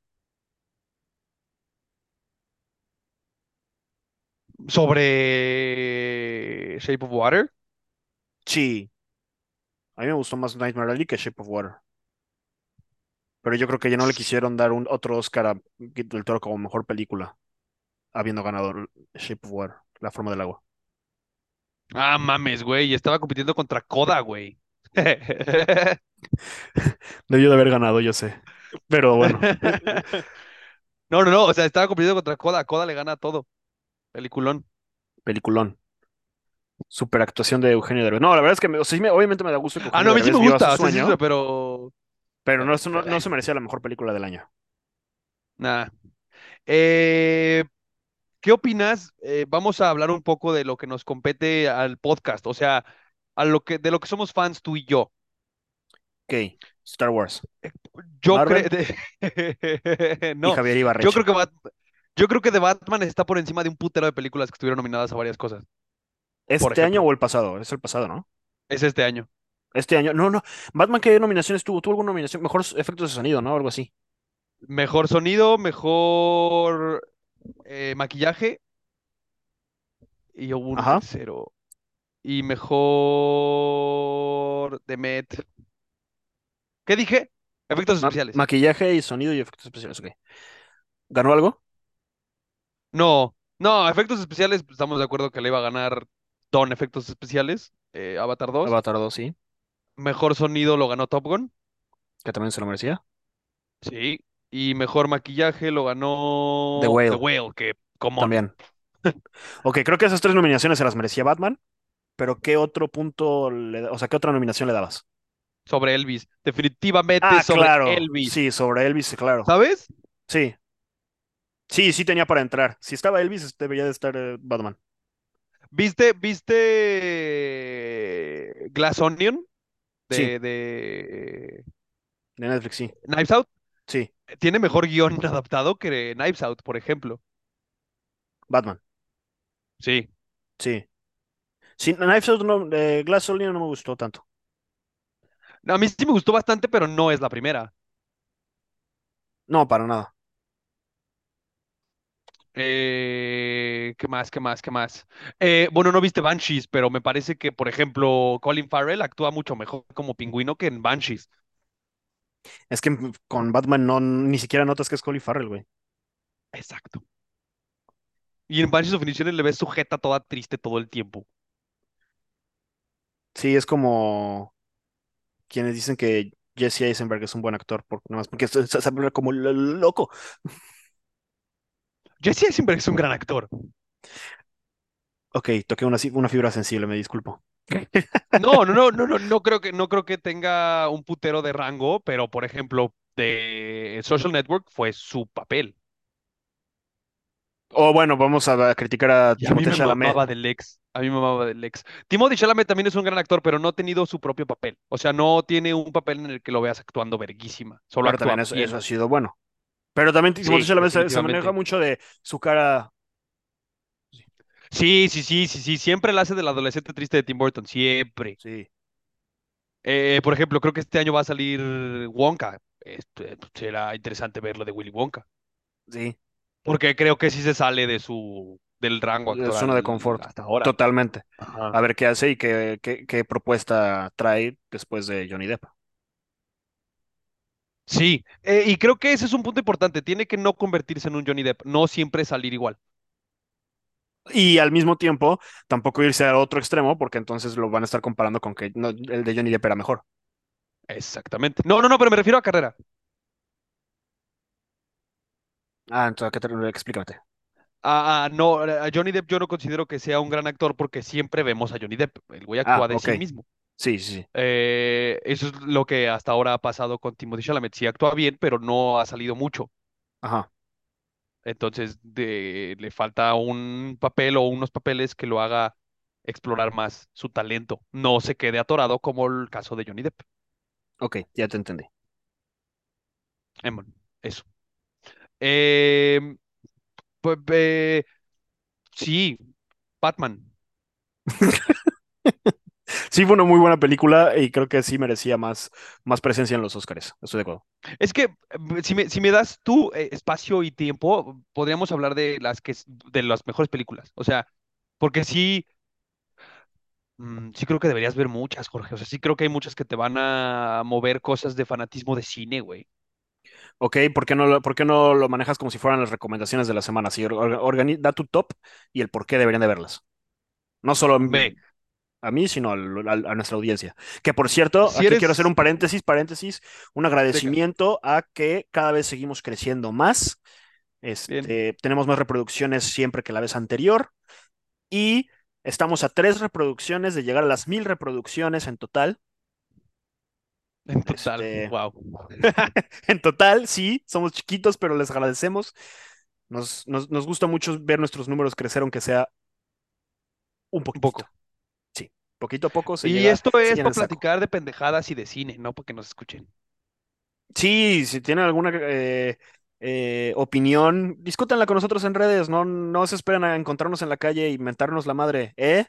Sobre Shape of Water. Sí, a mí me gustó más Nightmare Alley que Shape of Water, pero yo creo que ya no le quisieron dar un, otro Oscar a Del Toro como mejor película, habiendo ganado Shape of Water, La forma del agua. Ah, mames, güey. Estaba compitiendo contra Coda, güey. Debió de haber ganado, yo sé. Pero bueno. No, no, no. O sea, estaba compitiendo contra Coda. Coda le gana a todo. Peliculón. Peliculón. Super actuación de Eugenio Derbez. No, la verdad es que me- o sea, sí me- obviamente me da gusto que Ah, no, Eugenio a mí sí Derbez me viva su gusta. O sea, sí, sí, sueño, pero. pero no, es- no, no se merecía la mejor película del año. Nada. Eh, ¿Qué opinas? Eh, vamos a hablar un poco de lo que nos compete al podcast, o sea, a lo que, de lo que somos fans tú y yo. Ok, Star Wars, Yo Marvel creo, y no, Javier yo creo Ibarreche. que Bat- yo creo que The Batman está por encima de un putero de películas que estuvieron nominadas a varias cosas. Por ¿Este año ejemplo, o el pasado? Es el pasado, ¿no? es este año. Este año. No, no. Batman, ¿qué nominaciones tuvo? ¿Tuvo alguna nominación? Mejor efectos de sonido, ¿no? Algo así. Mejor sonido, mejor eh, maquillaje y hubo un Ajá. tercero y mejor Demet. ¿Qué dije? Efectos Ma- especiales. maquillaje y sonido y efectos especiales. Ok. ¿Ganó algo? No, no, efectos especiales, pues, estamos de acuerdo que le iba a ganar Don Efectos Especiales, eh, Avatar dos. Avatar dos, sí. Mejor sonido lo ganó Top Gun. Que también se lo merecía. Sí. Y mejor maquillaje lo The ganó The Whale, Whale, que, come on. también. Ok, creo que esas tres nominaciones se las merecía Batman, pero ¿qué otro punto le, o sea, qué otra nominación le dabas? sobre Elvis. Definitivamente ah, sobre claro. Elvis. Sí, sobre Elvis, claro. ¿Sabes? Sí. Sí, sí tenía para entrar. Si estaba Elvis, debería de estar eh, Batman. ¿Viste, viste Glass Onion? De, Sí, de... de Netflix, sí. Knives Out. Sí. Tiene mejor guión adaptado que Knives Out, por ejemplo. Batman. Sí. Sí. Sí, Knives Out no, eh, Glass Onion no me gustó tanto. No, a mí sí me gustó bastante, pero no es la primera. No, para nada. Eh, ¿qué más? ¿Qué más? ¿Qué más? Eh, bueno, no viste Banshees, pero me parece que, por ejemplo, Colin Farrell actúa mucho mejor como pingüino que en Banshees. Es que con Batman no, ni siquiera notas que es Colin Farrell, güey. Exacto. Y en Banshees of Inisherin le ves sujeta toda triste todo el tiempo. Sí, es como quienes dicen que Jesse Eisenberg es un buen actor, por, nada más porque se se- se habla como lo- loco. Jesse Eisenberg es un gran actor. Ok, toqué una, ci- una fibra sensible, me disculpo. No, no, no, no, no, no creo que, no creo que tenga un putero de rango, pero por ejemplo, de Social Network fue su papel. O bueno, vamos a a criticar a Y a mí Timothée me Chalamet. mamaba del ex, a mí me mamaba del ex. Timothée Chalamet también es un gran actor, pero no ha tenido su propio papel. O sea, no tiene un papel en el que lo veas actuando verguísima, solo Pero actúa también eso, eso bien. ha sido bueno. Pero también Timothée Sí, Chalamet se, se maneja definitivamente. mucho de su cara. Sí, Sí, sí, sí, sí, sí, siempre la hace del adolescente triste de Tim Burton, siempre. sí. Eh, por ejemplo, creo que este año va a salir Wonka. Este, será interesante ver lo de Willy Wonka, sí. porque creo que sí se sale de su del rango De zona de actual confort. hasta ahora. Totalmente. Ajá. A ver qué hace y qué, qué, qué propuesta trae después de Johnny Depp. Sí, eh, y creo que ese es un punto importante. Tiene que no convertirse en un Johnny Depp, no siempre salir igual. Y al mismo tiempo, tampoco irse al otro extremo, porque entonces lo van a estar comparando con que no, el de Johnny Depp era mejor. Exactamente. No, no, no, pero me refiero a carrera. Ah, entonces, ¿a ¿qué te, explícate? Ah, ah, no, a Johnny Depp yo no considero que sea un gran actor porque siempre vemos a Johnny Depp. El güey Ah, actúa de ok. sí mismo. Sí, sí, sí. Eh, eso es lo que hasta ahora ha pasado con Timothée Chalamet. Sí actúa bien, pero no ha salido mucho. Ajá. Entonces de- le falta un papel o unos papeles que lo haga explorar más su talento. No se quede atorado como el caso de Johnny Depp. Ok, ya te entendí. Em, Eso. Em, pues, eh, Sí, Batman. Sí, fue una muy buena película y creo que sí merecía más, más presencia en los Oscars. Estoy de acuerdo. Es que mm, si me, si me das tú eh, espacio y tiempo, podríamos hablar de las que s- de las mejores películas. O sea, porque sí, mm, sí creo que deberías ver muchas, Jorge. O sea, sí creo que hay muchas que te van a mover cosas de fanatismo de cine, güey. Ok, ¿por qué no lo, por qué no lo manejas como si fueran las recomendaciones de la semana? Sí, or- or- organi- da tu top y el por qué deberían de verlas. No solo a Ve, mí, a mí, sino al- al- a nuestra audiencia. Que por cierto, si aquí quiero hacer eres un paréntesis, paréntesis, un de ca- agradecimiento a que cada vez seguimos creciendo más. bien, Este, tenemos más reproducciones siempre que la vez anterior y estamos a tres reproducciones de llegar a las mil reproducciones en total. en total, Este, wow. en total, sí, somos chiquitos, pero les agradecemos. Nos, nos, nos gusta mucho ver nuestros números crecer, aunque sea un Un poquitito. poco. Sí, poquito a poco se Y llega, esto se es llena para el saco. platicar de pendejadas y de cine, no para que nos escuchen. Sí, si tienen alguna eh, eh, opinión, discútanla con nosotros en redes. No, no se esperen a encontrarnos en la calle y mentarnos la madre, ¿eh?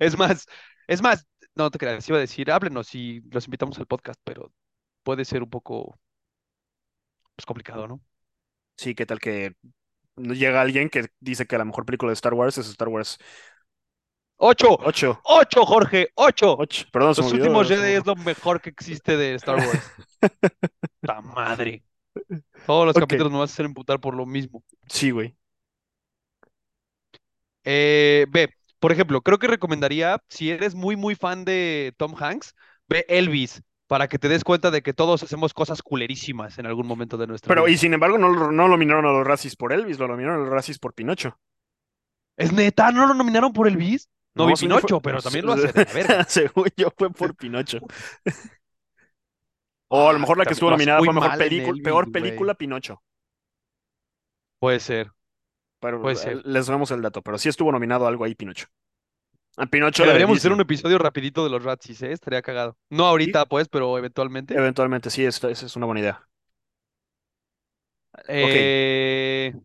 Es más, es más, no te creas, iba a decir, háblenos y los invitamos al podcast, pero puede ser un poco pues, complicado, ¿no? Sí, ¿qué tal que no llega alguien que dice que la mejor película de Star Wars es Star Wars ¡Ocho! ocho? ¡Ocho, Jorge! ¡Ocho! ocho, perdón, se me Los últimos olvidó. se me Jedi es olvidó. lo mejor que existe de Star Wars. ¡Ta madre! Todos los Ok, capítulos me vas a hacer imputar por lo mismo. sí, güey. Eh, ve, por ejemplo, creo que recomendaría, si eres muy, muy fan de Tom Hanks, ve Elvis, para que te des cuenta de que todos hacemos cosas culerísimas en algún momento de nuestra Pero, y vida. sin embargo, no, lo- no nominaron a los Razzies por Elvis, lo nominaron a los Razzies por Pinocho. ¿Es neta? ¿No lo nominaron por Elvis? No, no vi Pinocho, fue... pero también lo hace de la verga. Según yo fue por Pinocho. O a lo mejor la que estuvo nominada fue mejor película, peor película Pinocho. Puede ser. Pero Puede ser. Les damos el dato, pero sí estuvo nominado algo ahí Pinocho. A Pinocho deberíamos hacer un episodio rapidito de los Razzies, ¿eh? Estaría cagado. No ahorita, ¿sí? Pues, pero eventualmente. Eventualmente, sí, esa es una buena idea. Eh... Okay.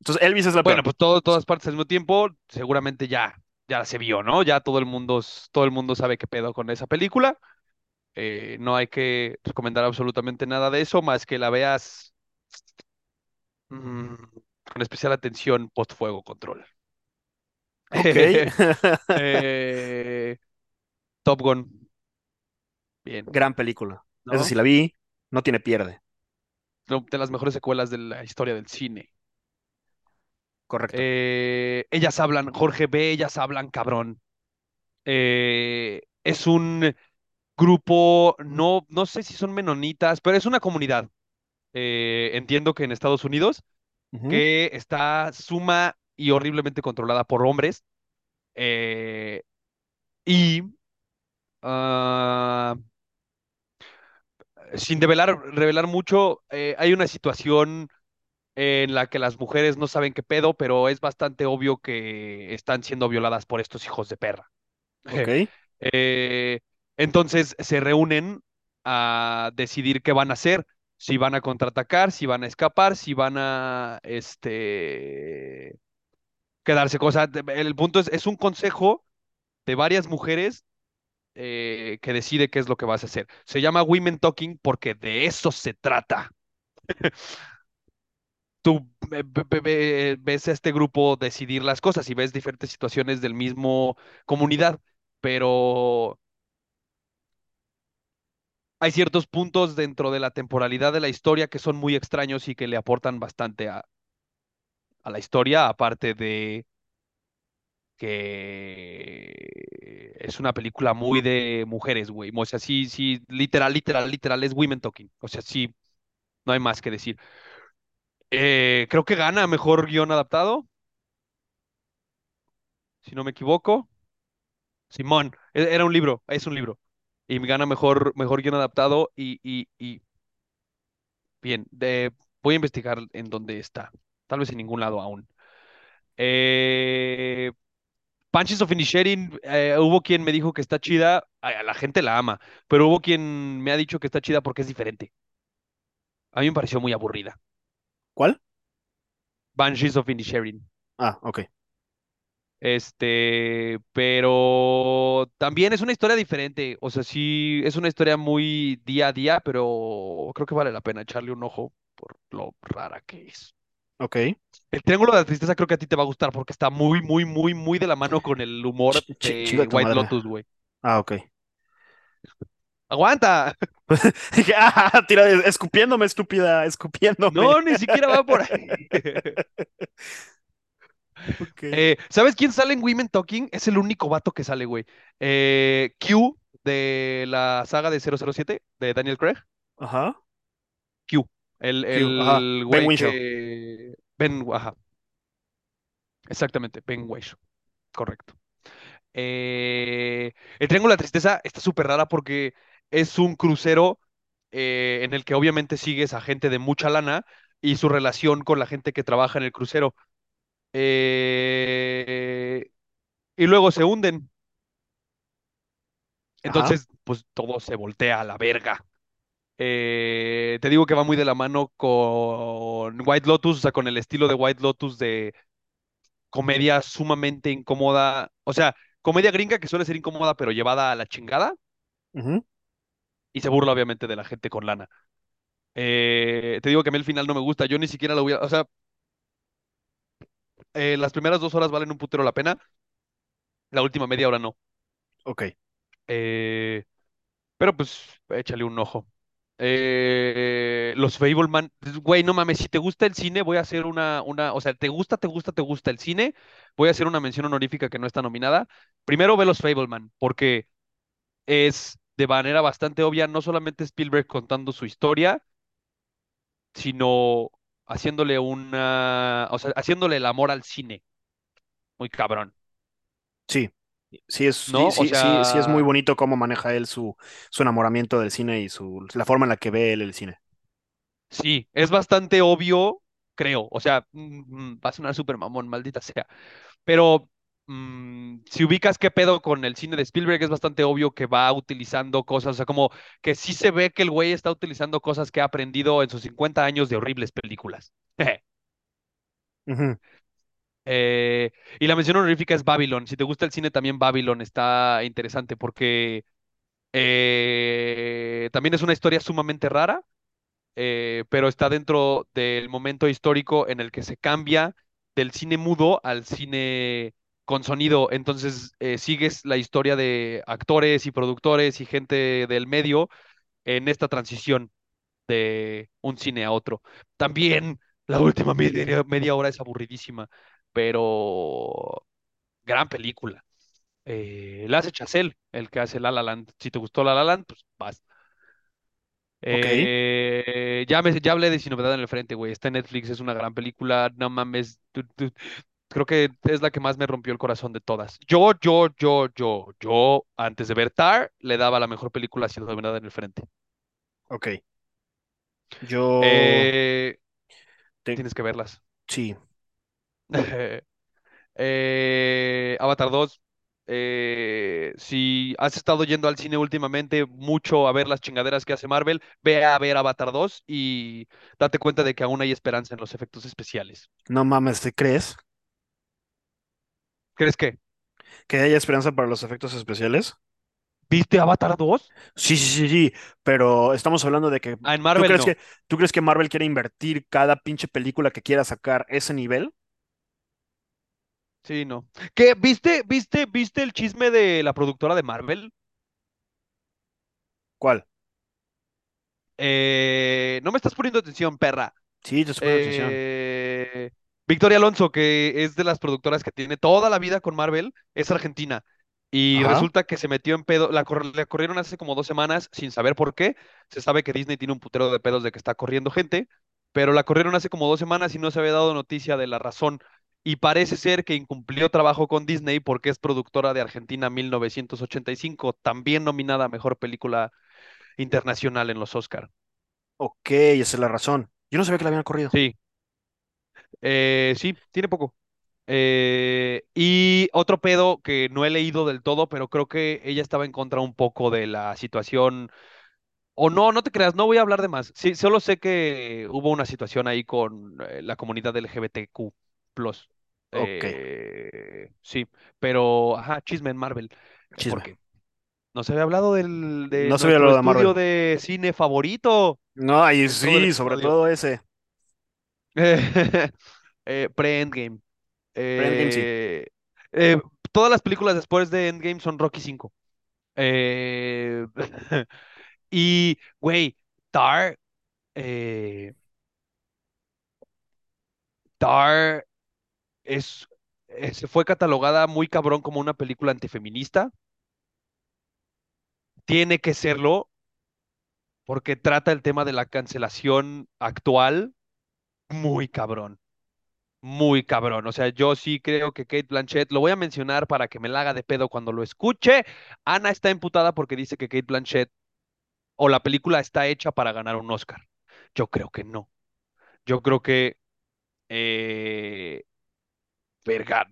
Entonces, Elvis es la Bueno, peor. Pues todo, todas partes al mismo tiempo, seguramente ya, ya se vio, ¿no? Ya todo el mundo, todo el mundo sabe qué pedo con esa película. Eh, no hay que recomendar absolutamente nada de eso, más que la veas mmm, con especial atención post fuego control. Ok. eh, Top Gun. Bien. Gran película. ¿No? Esa sí la vi, no tiene pierde. De las mejores secuelas de la historia del cine. Correcto. Eh, Ellas Hablan, Jorge B. Ellas Hablan, cabrón. Eh, es un... grupo, no, no sé si son menonitas, pero es una comunidad, eh, entiendo que en Estados Unidos, uh-huh. que está suma y horriblemente controlada por hombres, eh, y uh, sin develar, revelar mucho, eh, hay una situación en la que las mujeres no saben qué pedo, pero es bastante obvio que están siendo violadas por estos hijos de perra. Ok. Eh, Entonces se reúnen a decidir qué van a hacer, si van a contraatacar, si van a escapar, si van a este quedarse cosas. El punto es, es un consejo de varias mujeres eh, que decide qué es lo que vas a hacer. Se llama Women Talking porque de eso se trata. Tú ves a este grupo decidir las cosas y ves diferentes situaciones del mismo comunidad, pero... hay ciertos puntos dentro de la temporalidad de la historia que son muy extraños y que le aportan bastante a, a la historia, aparte de que es una película muy de mujeres, güey. O sea, sí, sí, literal, literal, literal, es women talking. O sea, sí, no hay más que decir. Eh, creo que gana mejor guión adaptado, si no me equivoco. Simón, era un libro, es un libro. Y gana mejor, mejor guión adaptado y, y, y... bien, de... voy a investigar en dónde está. Tal vez en ningún lado aún. Eh... Punches of Inisherin, eh, hubo quien me dijo que está chida. A la gente la ama, pero hubo quien me ha dicho que está chida porque es diferente. A mí me pareció muy aburrida. ¿Cuál? Punches of Inisherin. Ah, ok. Este, pero también es una historia diferente, o sea, sí, es una historia muy día a día, pero creo que vale la pena echarle un ojo por lo rara que es. Ok. El Triángulo de la Tristeza creo que a ti te va a gustar porque está muy, muy, muy, muy de la mano con el humor ch de White madre. Lotus, güey. Ah, ok. ¡Aguanta! ah, tira, escupiéndome, estúpida, escupiéndome. No, ni siquiera va por ahí. Okay. Eh, ¿Sabes quién sale en Women Talking? Es el único vato que sale, güey. Eh, Q de la saga de cero cero siete de Daniel Craig. Ajá. Q. El, Q, el ajá. Güey Ben Whishaw. Que... Ben, ajá. Exactamente, Ben Whishaw. Correcto. Eh, el Triángulo de la Tristeza está súper rara porque es un crucero eh, en el que obviamente sigues a gente de mucha lana y su relación con la gente que trabaja en el crucero. Eh, y luego se hunden. Entonces, ajá. Pues todo se voltea a la verga. Eh, te digo que va muy de la mano con White Lotus, o sea, con el estilo de White Lotus de comedia sumamente incómoda. O sea, comedia gringa que suele ser incómoda, pero llevada a la chingada. Uh-huh. Y se burla, obviamente, de la gente con lana. Eh, te digo que a mí el final no me gusta. Yo ni siquiera lo voy a. O sea. Eh, las primeras dos horas valen un putero la pena. La última media hora no. Ok. Eh, pero pues, échale un ojo. Eh, los Fabelmans, güey, no mames, si te gusta el cine, voy a hacer una, una, o sea, te gusta, te gusta, te gusta el cine, voy a hacer una mención honorífica que no está nominada. Primero ve los Fabelmans, porque es de manera bastante obvia, no solamente Spielberg contando su historia, sino... haciéndole una, o sea, haciéndole el amor al cine. Muy cabrón. Sí. Sí es, ¿no? sí, O sí, sí, sí es muy sea, bonito cómo maneja él su, su enamoramiento del cine y su, la forma en la que ve él el cine. sí, es bastante obvio, creo. O sea, mm, mm, va a sonar súper mamón, maldita sea. Pero mm, si ubicas qué pedo con el cine de Spielberg, es bastante obvio que va utilizando cosas. O sea, como que sí se ve que el güey está utilizando cosas que ha aprendido en sus cincuenta años de horribles películas. Ujú. Eh, y la mención honorífica es Babylon. Si te gusta el cine, también Babylon está interesante porque eh, también es una historia sumamente rara, eh, pero está dentro del momento histórico en el que se cambia del cine mudo al cine con sonido. Entonces, eh, sigues la historia de actores y productores y gente del medio en esta transición de un cine a otro. También la última media, media hora es aburridísima, pero gran película. Eh, la hace Chazelle, el que hace La La Land. Si te gustó La La Land, pues vas. Ok. Eh, ya, me, ya hablé de Sin Novedad en el Frente, güey. Está en Netflix, es una gran película. No mames. tú- tú- Creo que es la que más me rompió el corazón de todas. Yo, yo, yo, yo, yo, antes de ver Tar, le daba la mejor película a Sin Novedad en el Frente. Ok. Yo Eh, te- Tienes que verlas. sí. Eh, Avatar dos. Eh, si has estado yendo al cine últimamente mucho a ver las chingaderas que hace Marvel, ve a ver Avatar dos y date cuenta de que aún hay esperanza en los efectos especiales. No mames, ¿te crees ¿Crees que? que haya esperanza para los efectos especiales? ¿Viste Avatar dos? Sí, sí, sí, sí, pero estamos hablando de que Ah, en ¿tú Marvel crees no. que tú crees que Marvel quiere invertir cada pinche película que quiera sacar ese nivel? Sí, no. ¿Qué? ¿Viste, viste, viste el chisme de la productora de Marvel? ¿Cuál? Eh, no me estás poniendo atención, perra. Sí, te estoy poniendo atención. Eh, Victoria Alonso, que es de las productoras que tiene toda la vida con Marvel, es argentina. Y Ajá. resulta que se metió en pedo. La, cor- la corrieron hace como dos semanas sin saber por qué. Se sabe que Disney tiene un putero de pedos de que está corriendo gente, pero la corrieron hace como dos semanas y no se había dado noticia de la razón. Y parece ser que incumplió trabajo con Disney porque es productora de Argentina mil novecientos ochenta y cinco, también nominada a mejor película internacional en los Oscars. Ok, esa es la razón. Yo no sabía que la habían corrido. Sí. Eh, sí, tiene poco. Eh, y otro pedo que no he leído del todo, pero creo que ella estaba en contra un poco de la situación. O no, no te creas, no voy a hablar de más. Sí, solo sé que hubo una situación ahí con eh, la comunidad L G B T Q plus. Ok, Eh, sí, pero, ajá, chisme en Marvel. Eh, chisme. porque no se había hablado del, de No sabía nuestro lo de estudio Marvel. de cine favorito, No, y el Todo el sí, sobre Episodio. todo ese. eh, Pre-Endgame. Pero Endgame sí. Eh, eh, Todas las películas después de Endgame son Rocky cinco. Eh, y, güey, Tar, eh, Tar es, eh, se fue catalogada muy cabrón como una película antifeminista. Tiene que serlo porque trata el tema de la cancelación actual muy cabrón. Muy cabrón. O sea, yo sí creo que Cate Blanchett, lo voy a mencionar para que me la haga de pedo cuando lo escuche. Ana está emputada porque dice que Cate Blanchett o la película está hecha para ganar un Oscar. Yo creo que no. Yo creo que, eh, verga,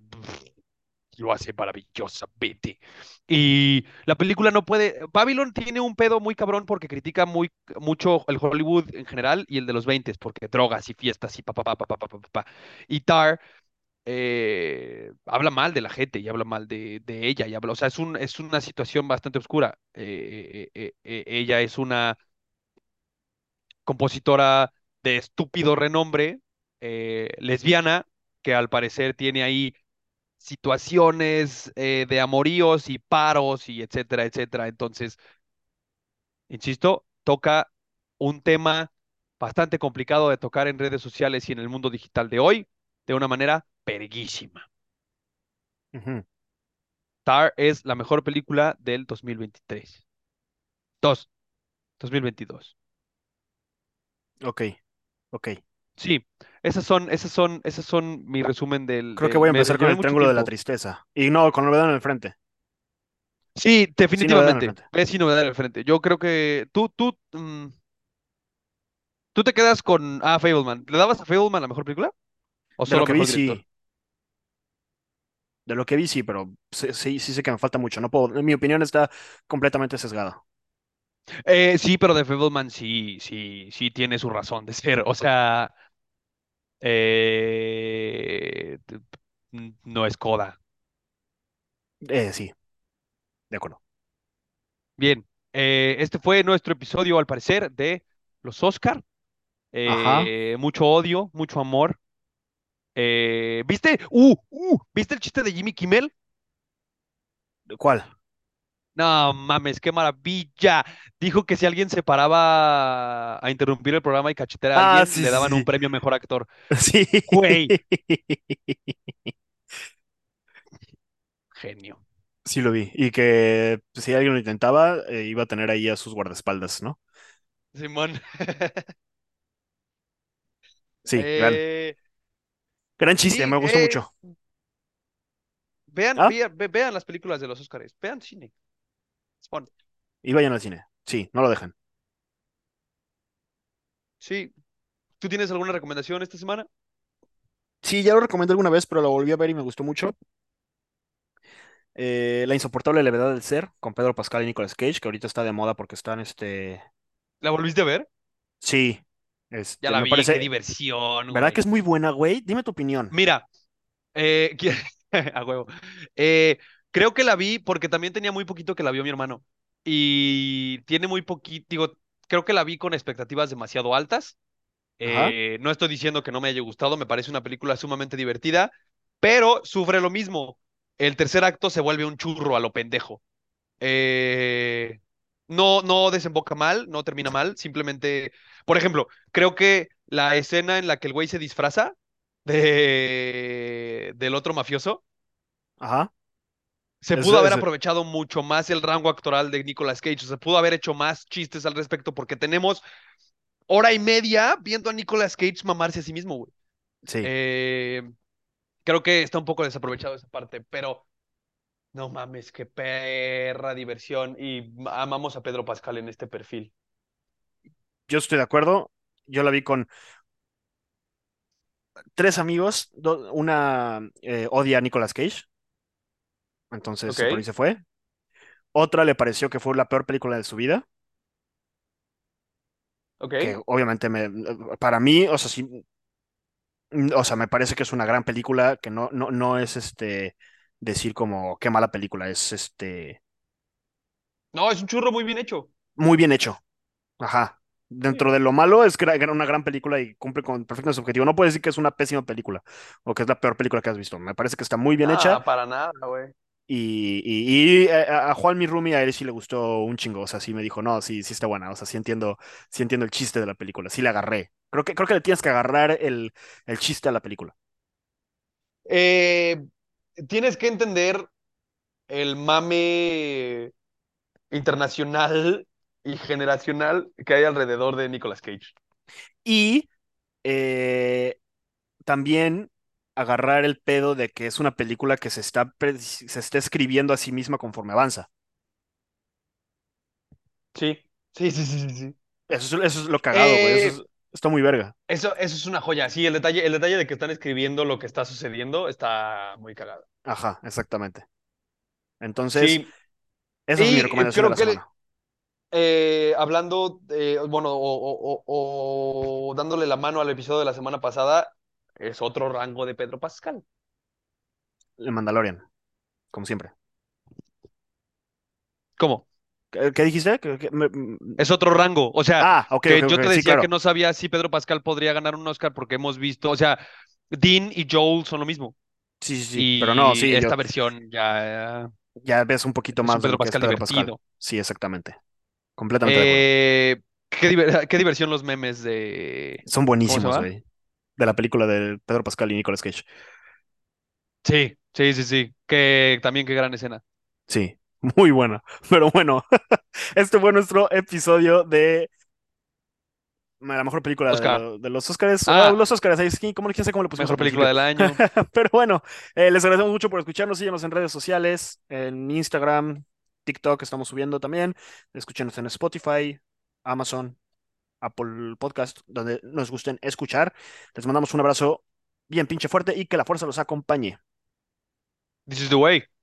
lo hace maravillosamente. Y la película no puede. Babylon tiene un pedo muy cabrón porque critica muy mucho el Hollywood en general y el de los veinte, porque drogas y fiestas y pa pa pa pa pa pa pa. pa, pa. Y Tar eh, habla mal de la gente y habla mal de, de ella y habla, o sea, es un, es una situación bastante oscura. Eh, eh, eh, eh, ella es una compositora de estúpido renombre, eh, lesbiana, que al parecer tiene ahí situaciones eh, de amoríos y paros y etcétera, etcétera. Entonces, insisto, toca un tema bastante complicado de tocar en redes sociales y en el mundo digital de hoy de una manera perguísima. Ujú. Tar es la mejor película del dos mil veintitrés. Dos, dos mil veintidós. Ok, ok. Sí, esas son, esas son, esas son mi resumen del, Creo que del. voy a Me empezar con lloré El mucho Triángulo de la tiempo. Tristeza. Y no, con Novedad en el Frente. Sí, Sí, Novedad en el definitivamente. Frente. Es sin novedad en el frente. Yo creo que tú, tú, mm, tú te quedas con ah, Fableman. ¿Le dabas a Fableman la mejor película? ¿O De lo solo que vi, mejor director? sí. De lo que vi, sí, pero sí, sí, sí sé que me falta mucho. No puedo, mi opinión está completamente sesgada. Eh, sí, pero The Fabelmans sí, sí, sí tiene su razón de ser. O sea, eh, t- n- no es coda. Eh, sí, de acuerdo. Bien, eh, este fue nuestro episodio, al parecer, de los Oscar. Ajá. Eh, mucho odio, mucho amor. Eh, ¿viste? Uh, uh, ¿viste el chiste de Jimmy Kimmel? ¿Cuál? No mames, qué maravilla. Dijo que si alguien se paraba a interrumpir el programa y cachetear a Ah, alguien, sí, le daban un sí, premio a mejor actor. sí. Güey, Sí. genio. Sí lo vi. Y que si alguien lo intentaba, eh, iba a tener ahí a sus guardaespaldas, ¿no? Simón. Sí, gran, Eh, gran chiste, sí, me gustó eh, mucho. vean, ¿Ah? vean, ve- vean las películas de los Oscars. Vean cine. Es fun. Y vayan al cine. Sí, no lo dejan. Sí. ¿Tú tienes alguna recomendación esta semana? Sí, ya lo recomendé alguna vez, pero lo volví a ver y me gustó mucho. Eh, La insoportable levedad del ser, con Pedro Pascal y Nicolas Cage, que ahorita está de moda porque están, este... ¿La volviste a ver? Sí, Ya este, la me vi, qué parece... diversión, ¿Verdad que güey. es muy buena, güey? Dime tu opinión. Mira, eh, qui- a huevo. Eh, creo que la vi porque también tenía muy poquito que la vio mi hermano. Y tiene muy poquito, digo, creo que la vi con expectativas demasiado altas. Ajá. Eh, no estoy diciendo que no me haya gustado, me parece una película sumamente divertida, pero sufre lo mismo. El tercer acto se vuelve un churro a lo pendejo. Eh, no, no desemboca mal, no termina mal, simplemente, por ejemplo, creo que la escena en la que el güey se disfraza de del otro mafioso, Ajá. se Es, pudo haber es- aprovechado mucho más el rango actoral de Nicolas Cage, se pudo haber hecho más chistes al respecto porque tenemos hora y media viendo a Nicolas Cage mamarse a sí mismo, güey. Sí. Eh, creo que está un poco desaprovechado esa parte, pero no mames, qué perra diversión y amamos a Pedro Pascal en este perfil. Yo estoy de acuerdo. Yo la vi con tres amigos. do- Una eh, odia a Nicolas Cage, entonces por ahí Ok. se fue. Otra le pareció que fue la peor película de su vida, que Ok. obviamente me, para mí, o sea, sí, mm, o sea, me parece que es una gran película, que no, no, no es este decir como qué mala película, es este No, es un churro muy bien hecho. muy bien hecho. Ajá. Sí. Dentro de lo malo es que era una gran película y cumple con perfecto su objetivo. No puedes decir que es una pésima película o que es la peor película que has visto. Me parece que está muy bien hecha. Ah, para nada, güey. Y, y, y a, a Juan, mi roomie, a él sí le gustó un chingo. O sea, sí me dijo, no, sí, sí está buena. O sea, sí entiendo, sí entiendo el chiste de la película. Sí le agarré. Creo que, creo que le tienes que agarrar el, el chiste a la película. Eh, tienes que entender el mame internacional y generacional que hay alrededor de Nicolas Cage. Y eh, también agarrar el pedo de que es una película que se está, pre- se está escribiendo a sí misma conforme avanza. Sí, sí, sí, sí, sí. sí. Eso es, eso es lo cagado, güey. Eso Eh, es, está muy verga. eso, eso es una joya. Sí, el detalle, el detalle de que están escribiendo lo que está sucediendo está muy cagado. Ajá, exactamente. Entonces, Sí, esa es mi y eh, recomendación de creo la que le- semana. eh, hablando, eh, bueno, o, o- o- o dándole la mano al episodio de la semana pasada, es otro rango de Pedro Pascal. El Mandalorian, como siempre. ¿Cómo? ¿Qué, qué dijiste? ¿Qué- qué- me- m- Es otro rango. O sea, Ah, ok, ok, que yo ok, te sí, decía que claro. no sabía si Pedro Pascal podría ganar un Oscar porque hemos visto, o sea, Dean y Joel son lo mismo. Sí, sí, sí, pero no, Y sí, yo esta versión ya ya ves un poquito es un más de Pedro lo que es Pascal Pedro Pascal. divertido. Sí, exactamente. Completamente de acuerdo. Eh, qué, diver- qué diversión los memes de... Son ¿Cómo se buenísimos, va? güey. De la película de Pedro Pascal y Nicolas Cage. Sí, sí, sí, sí. Que también qué gran escena. Sí, muy buena. Pero bueno, este fue nuestro episodio de la mejor película de, Oscar. lo- de los Oscars. Ah, Ah, los Oscars, ahí sí, ¿cómo, quién sabe cómo le pusimos al mejor película principio? del año. Pero bueno, eh, les agradecemos mucho por escucharnos. Síganos en redes sociales, en Instagram. TikTok estamos subiendo también. Escúchenos en Spotify, Amazon, Apple Podcast, donde nos gusten escuchar. Les mandamos un abrazo bien pinche fuerte y que la fuerza los acompañe. This is the way.